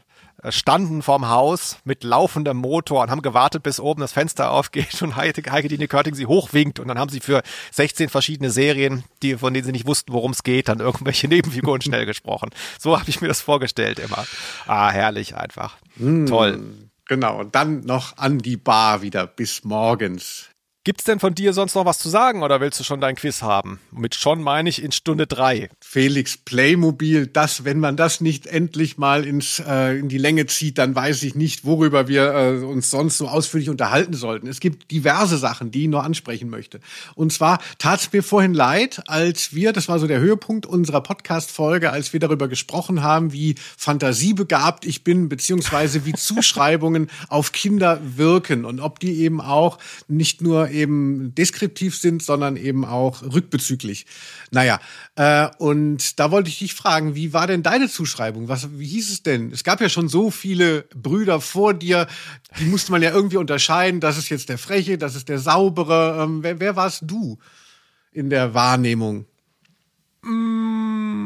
standen vorm Haus mit laufendem Motor und haben gewartet, bis oben das Fenster aufgeht und Heike-Dine Körting sie hochwinkt. Und dann haben sie für sechzehn verschiedene Serien, die, von denen sie nicht wussten, worum es geht, dann irgendwelche Nebenfiguren schnell gesprochen. So habe ich mir das vorgestellt immer. Ah, herrlich einfach. Mm, Toll. Genau, und dann noch an die Bar wieder bis morgens. Gibt's denn von dir sonst noch was zu sagen oder willst du schon dein Quiz haben? Mit schon meine ich in Stunde drei. Felix Playmobil, das, wenn man das nicht endlich mal ins, äh, in die Länge zieht, dann weiß ich nicht, worüber wir äh, uns sonst so ausführlich unterhalten sollten. Es gibt diverse Sachen, die ich nur ansprechen möchte. Und zwar tat es mir vorhin leid, als wir, das war so der Höhepunkt unserer Podcast-Folge, als wir darüber gesprochen haben, wie fantasiebegabt ich bin, beziehungsweise wie Zuschreibungen auf Kinder wirken und ob die eben auch nicht nur eben deskriptiv sind, sondern eben auch rückbezüglich. Naja, äh, und da wollte ich dich fragen, wie war denn deine Zuschreibung? Was, wie hieß es denn? Es gab ja schon so viele Brüder vor dir, die musste man ja irgendwie unterscheiden. Das ist jetzt der Freche, das ist der Saubere. Ähm, wer, wer warst du in der Wahrnehmung?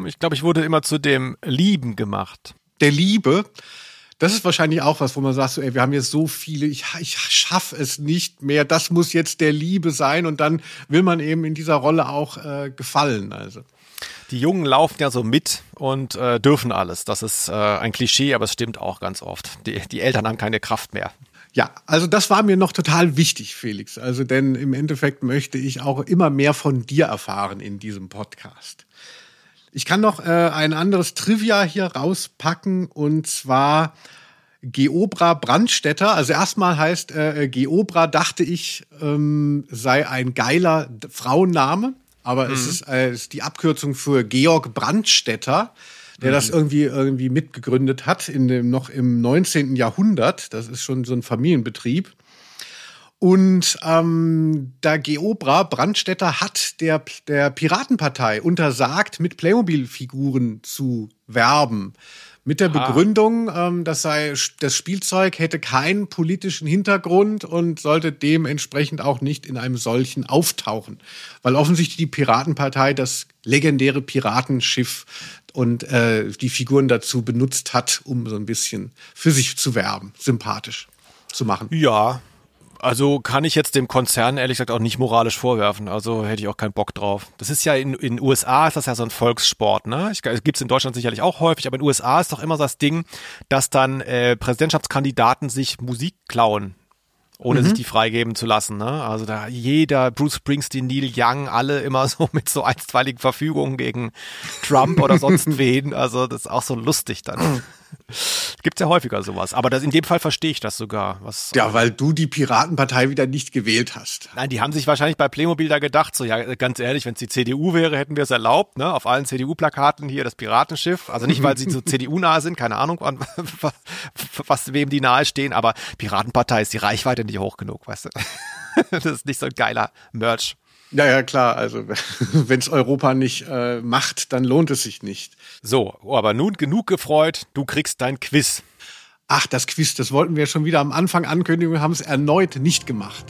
Ich glaube, ich wurde immer zu dem Lieben gemacht. Der Liebe? Das ist wahrscheinlich auch was, wo man sagt, so, ey, wir haben jetzt so viele, ich, ich schaffe es nicht mehr, das muss jetzt der Liebe sein und dann will man eben in dieser Rolle auch äh, gefallen. Also die Jungen laufen ja so mit und äh, dürfen alles. Das ist äh, ein Klischee, aber es stimmt auch ganz oft. Die, die Eltern haben keine Kraft mehr. Ja, also das war mir noch total wichtig, Felix. Also denn im Endeffekt möchte ich auch immer mehr von dir erfahren in diesem Podcast. Ich kann noch äh, ein anderes Trivia hier rauspacken und zwar Geobra Brandstätter. Also erstmal heißt äh, Geobra, dachte ich, ähm, sei ein geiler Frauenname, aber mhm. es ist, äh, ist die Abkürzung für Georg Brandstätter, der mhm. das irgendwie irgendwie mitgegründet hat in dem noch im neunzehnten. Jahrhundert. Das ist schon so ein Familienbetrieb. Und ähm, da Geobra Brandstätter hat der, der Piratenpartei untersagt, mit Playmobil-Figuren zu werben. Mit der ah. Begründung, ähm, das sei, das Spielzeug hätte keinen politischen Hintergrund und sollte dementsprechend auch nicht in einem solchen auftauchen. Weil offensichtlich die Piratenpartei das legendäre Piratenschiff und äh, die Figuren dazu benutzt hat, um so ein bisschen für sich zu werben, sympathisch zu machen. Ja. Also kann ich jetzt dem Konzern ehrlich gesagt auch nicht moralisch vorwerfen. Also hätte ich auch keinen Bock drauf. Das ist ja in den U S A ist das ja so ein Volkssport, ne? Gibt es in Deutschland sicherlich auch häufig, aber in den U S A ist doch immer so das Ding, dass dann äh, Präsidentschaftskandidaten sich Musik klauen, ohne mhm. sich die freigeben zu lassen, ne? Also da jeder, Bruce Springsteen, Neil Young, alle immer so mit so einstweiligen Verfügungen gegen Trump oder sonst wen. Also das ist auch so lustig dann. Gibt's ja häufiger sowas. Aber das, in dem Fall verstehe ich das sogar. Was, ja, weil du die Piratenpartei wieder nicht gewählt hast. Nein, die haben sich wahrscheinlich bei Playmobil da gedacht, so, ja, ganz ehrlich, wenn es die C D U wäre, hätten wir es erlaubt, ne? Auf allen C D U-Plakaten hier das Piratenschiff. Also nicht, weil sie so C D U-nahe sind, keine Ahnung, an, was, was wem die nahe stehen, aber Piratenpartei ist die Reichweite nicht hoch genug, weißt du. Das ist nicht so ein geiler Merch. Ja, ja, klar. Also wenn es Europa nicht äh, macht, dann lohnt es sich nicht. So, aber nun genug gefreut. Du kriegst dein Quiz. Ach, das Quiz, das wollten wir schon wieder am Anfang ankündigen und haben es erneut nicht gemacht.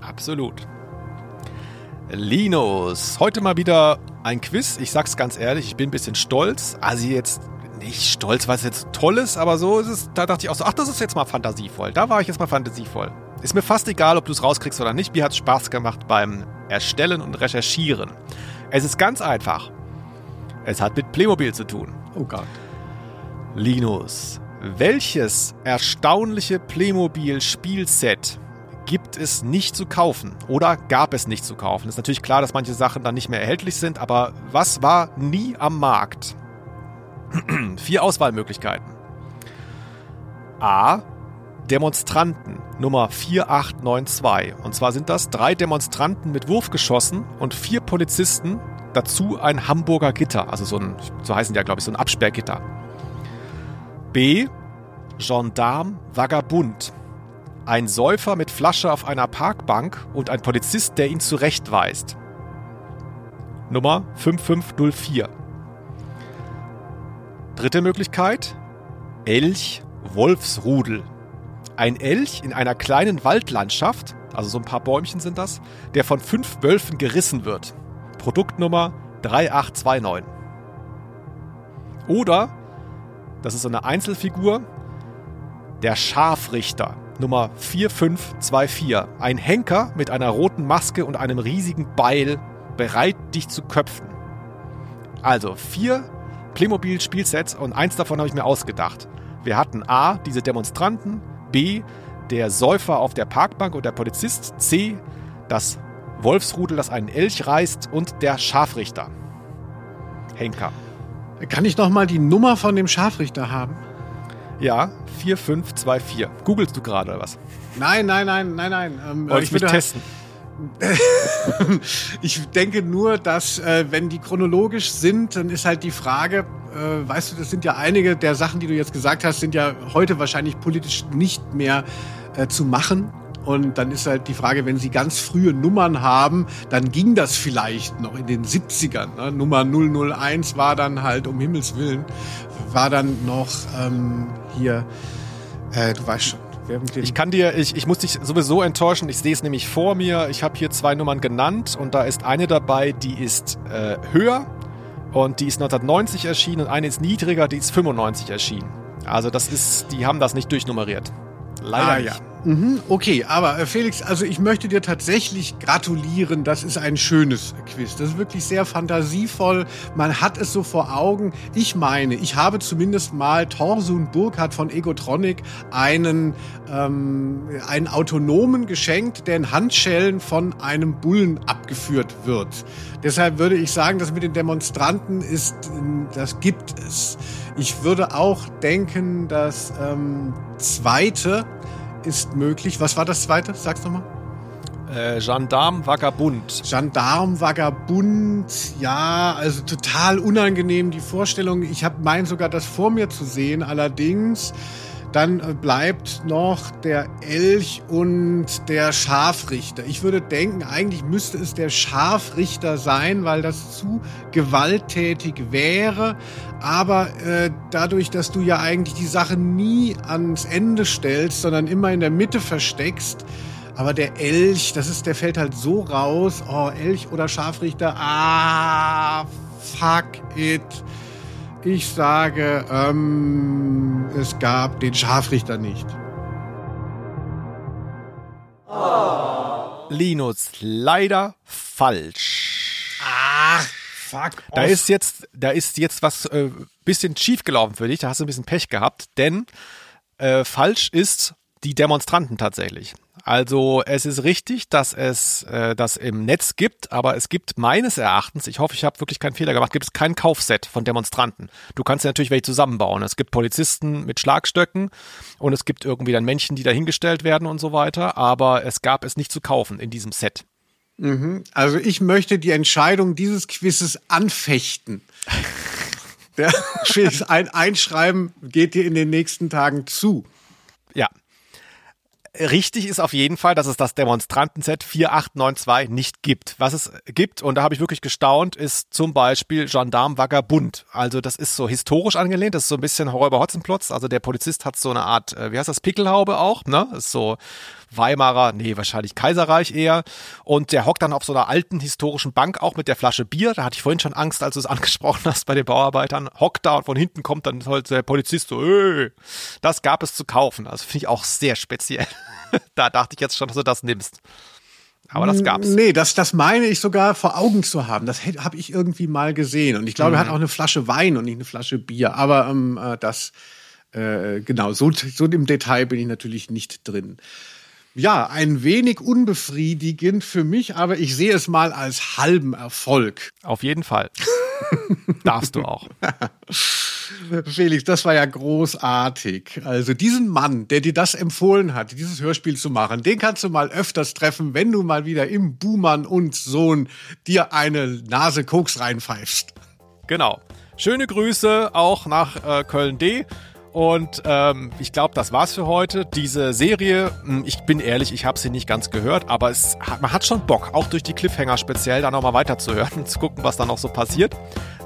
Absolut. Linus, heute mal wieder ein Quiz. Ich sag's ganz ehrlich, ich bin ein bisschen stolz. Also jetzt nicht stolz, was jetzt toll ist, aber so ist es. Da dachte ich auch so, ach, das ist jetzt mal fantasievoll. Da war ich jetzt mal fantasievoll. Ist mir fast egal, ob du es rauskriegst oder nicht. Mir hat es Spaß gemacht beim Erstellen und Recherchieren. Es ist ganz einfach. Es hat mit Playmobil zu tun. Oh Gott. Linus, welches erstaunliche Playmobil-Spielset gibt es nicht zu kaufen oder gab es nicht zu kaufen? Ist natürlich klar, dass manche Sachen dann nicht mehr erhältlich sind, aber was war nie am Markt? Vier Auswahlmöglichkeiten. A. Demonstranten Nummer vier acht neun zwei. Und zwar sind das drei Demonstranten mit Wurfgeschossen und vier Polizisten, dazu ein Hamburger Gitter, also so ein, so heißen die ja, glaube ich, so ein Absperrgitter. B. Gendarm Vagabund. Ein Säufer mit Flasche auf einer Parkbank und ein Polizist, der ihn zurechtweist. Nummer fünf fünf null vier. Dritte Möglichkeit: Elch Wolfsrudel. Ein Elch in einer kleinen Waldlandschaft, also so ein paar Bäumchen sind das, der von fünf Wölfen gerissen wird. Produktnummer drei acht zwei neun. Oder, das ist so eine Einzelfigur, der Scharfrichter, Nummer vier fünf zwei vier. Ein Henker mit einer roten Maske und einem riesigen Beil, bereit, dich zu köpfen. Also vier Playmobil-Spielsets und eins davon habe ich mir ausgedacht. Wir hatten A, diese Demonstranten, B, der Säufer auf der Parkbank und der Polizist, C, das Wolfsrudel, das einen Elch reißt und der Scharfrichter. Henker. Kann ich nochmal die Nummer von dem Scharfrichter haben? Ja, vier fünf zwei vier. Googlest du gerade oder was? Nein, nein, nein, nein, nein. Ähm, Wollte ich mich testen? Ich denke nur, dass äh, wenn die chronologisch sind, dann ist halt die Frage, äh, weißt du, das sind ja einige der Sachen, die du jetzt gesagt hast, sind ja heute wahrscheinlich politisch nicht mehr äh, zu machen. Und dann ist halt die Frage, wenn sie ganz frühe Nummern haben, dann ging das vielleicht noch in den siebzigern. Ne? Nummer null null eins war dann halt, um Himmels Willen, war dann noch ähm, hier, äh, du weißt schon. Ich kann dir, ich, ich muss dich sowieso enttäuschen, ich sehe es nämlich vor mir, ich habe hier zwei Nummern genannt und da ist eine dabei, die ist äh, höher und die ist neunzehnhundertneunzig erschienen und eine ist niedriger, die ist fünfundneunzig erschienen. Also das ist, die haben das nicht durchnummeriert. Leider ah, nicht. Ja. Mhm, okay, aber äh, Felix, also ich möchte dir tatsächlich gratulieren, das ist ein schönes Quiz. Das ist wirklich sehr fantasievoll, man hat es so vor Augen. Ich meine, ich habe zumindest mal Thorsun Burkhardt von Egotronic einen, ähm, einen Autonomen geschenkt, der in Handschellen von einem Bullen abgeführt wird. Deshalb würde ich sagen, das mit den Demonstranten ist, das gibt es. Ich würde auch denken, das ähm, Zweite ist möglich. Was war das Zweite? Sag's nochmal. Äh, Gendarm Vagabund. Gendarm Vagabund, ja, also total unangenehm die Vorstellung. Ich habe mein sogar das vor mir zu sehen, allerdings dann bleibt noch der Elch und der Scharfrichter. Ich würde denken, eigentlich müsste es der Scharfrichter sein, weil das zu gewalttätig wäre. Aber äh, dadurch, dass du ja eigentlich die Sache nie ans Ende stellst, sondern immer in der Mitte versteckst, aber der Elch, das ist, der fällt halt so raus. Oh, Elch oder Scharfrichter, ah, fuck it. Ich sage, ähm, es gab den Scharfrichter nicht. Oh. Linus, leider falsch. Ach, fuck. Da off. ist jetzt, da ist jetzt was äh, bisschen schief gelaufen für dich. Da hast du ein bisschen Pech gehabt, denn äh, falsch ist die Demonstranten tatsächlich. Also es ist richtig, dass es äh, das im Netz gibt, aber es gibt meines Erachtens, ich hoffe, ich habe wirklich keinen Fehler gemacht, gibt es kein Kaufset von Demonstranten. Du kannst ja natürlich welche zusammenbauen. Es gibt Polizisten mit Schlagstöcken und es gibt irgendwie dann Menschen, die dahingestellt werden und so weiter, aber es gab es nicht zu kaufen in diesem Set. Mhm. Also ich möchte die Entscheidung dieses Quizzes anfechten. Der ein Einschreiben geht dir in den nächsten Tagen zu. Ja. Richtig ist auf jeden Fall, dass es das Demonstranten-Set vier acht neun zwei nicht gibt. Was es gibt, und da habe ich wirklich gestaunt, ist zum Beispiel Gendarm Vagabund. Also das ist so historisch angelehnt, das ist so ein bisschen Räuber Hotzenplotz. Also der Polizist hat so eine Art, wie heißt das, Pickelhaube auch, ne? Ist so Weimarer, nee, wahrscheinlich Kaiserreich eher. Und der hockt dann auf so einer alten historischen Bank auch mit der Flasche Bier. Da hatte ich vorhin schon Angst, als du es angesprochen hast bei den Bauarbeitern. Hockt da und von hinten kommt dann halt der Polizist so, öh, das gab es zu kaufen. Also finde ich auch sehr speziell. Da dachte ich jetzt schon, dass du das nimmst. Aber das gab's. Nee, das, das meine ich sogar vor Augen zu haben. Das habe ich irgendwie mal gesehen. Und ich glaube, mhm. er hat auch eine Flasche Wein und nicht eine Flasche Bier. Aber ähm, das, äh, genau, so, so im Detail bin ich natürlich nicht drin. Ja, ein wenig unbefriedigend für mich, aber ich sehe es mal als halben Erfolg. Auf jeden Fall. Darfst du auch. Felix, das war ja großartig. Also diesen Mann, der dir das empfohlen hat, dieses Hörspiel zu machen, den kannst du mal öfters treffen, wenn du mal wieder im Buhmann und Sohn dir eine Nase Koks reinpfeifst. Genau. Schöne Grüße auch nach äh, Köln-D. Und ähm, ich glaube, das war's für heute. Diese Serie, ich bin ehrlich, ich habe sie nicht ganz gehört, aber es hat, man hat schon Bock, auch durch die Cliffhanger speziell, da nochmal weiterzuhören und zu gucken, was da noch so passiert.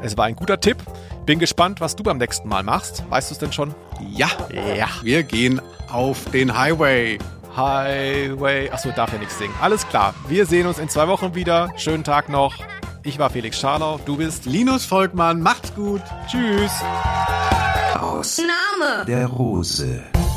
Es war ein guter Tipp. Bin gespannt, was du beim nächsten Mal machst. Weißt du es denn schon? Ja. Ja. Wir gehen auf den Highway. Highway. Achso, darf ja nichts singen. Alles klar. Wir sehen uns in zwei Wochen wieder. Schönen Tag noch. Ich war Felix Scharlau. Du bist Linus Volkmann. Macht's gut. Tschüss. Ausnahme der Rose.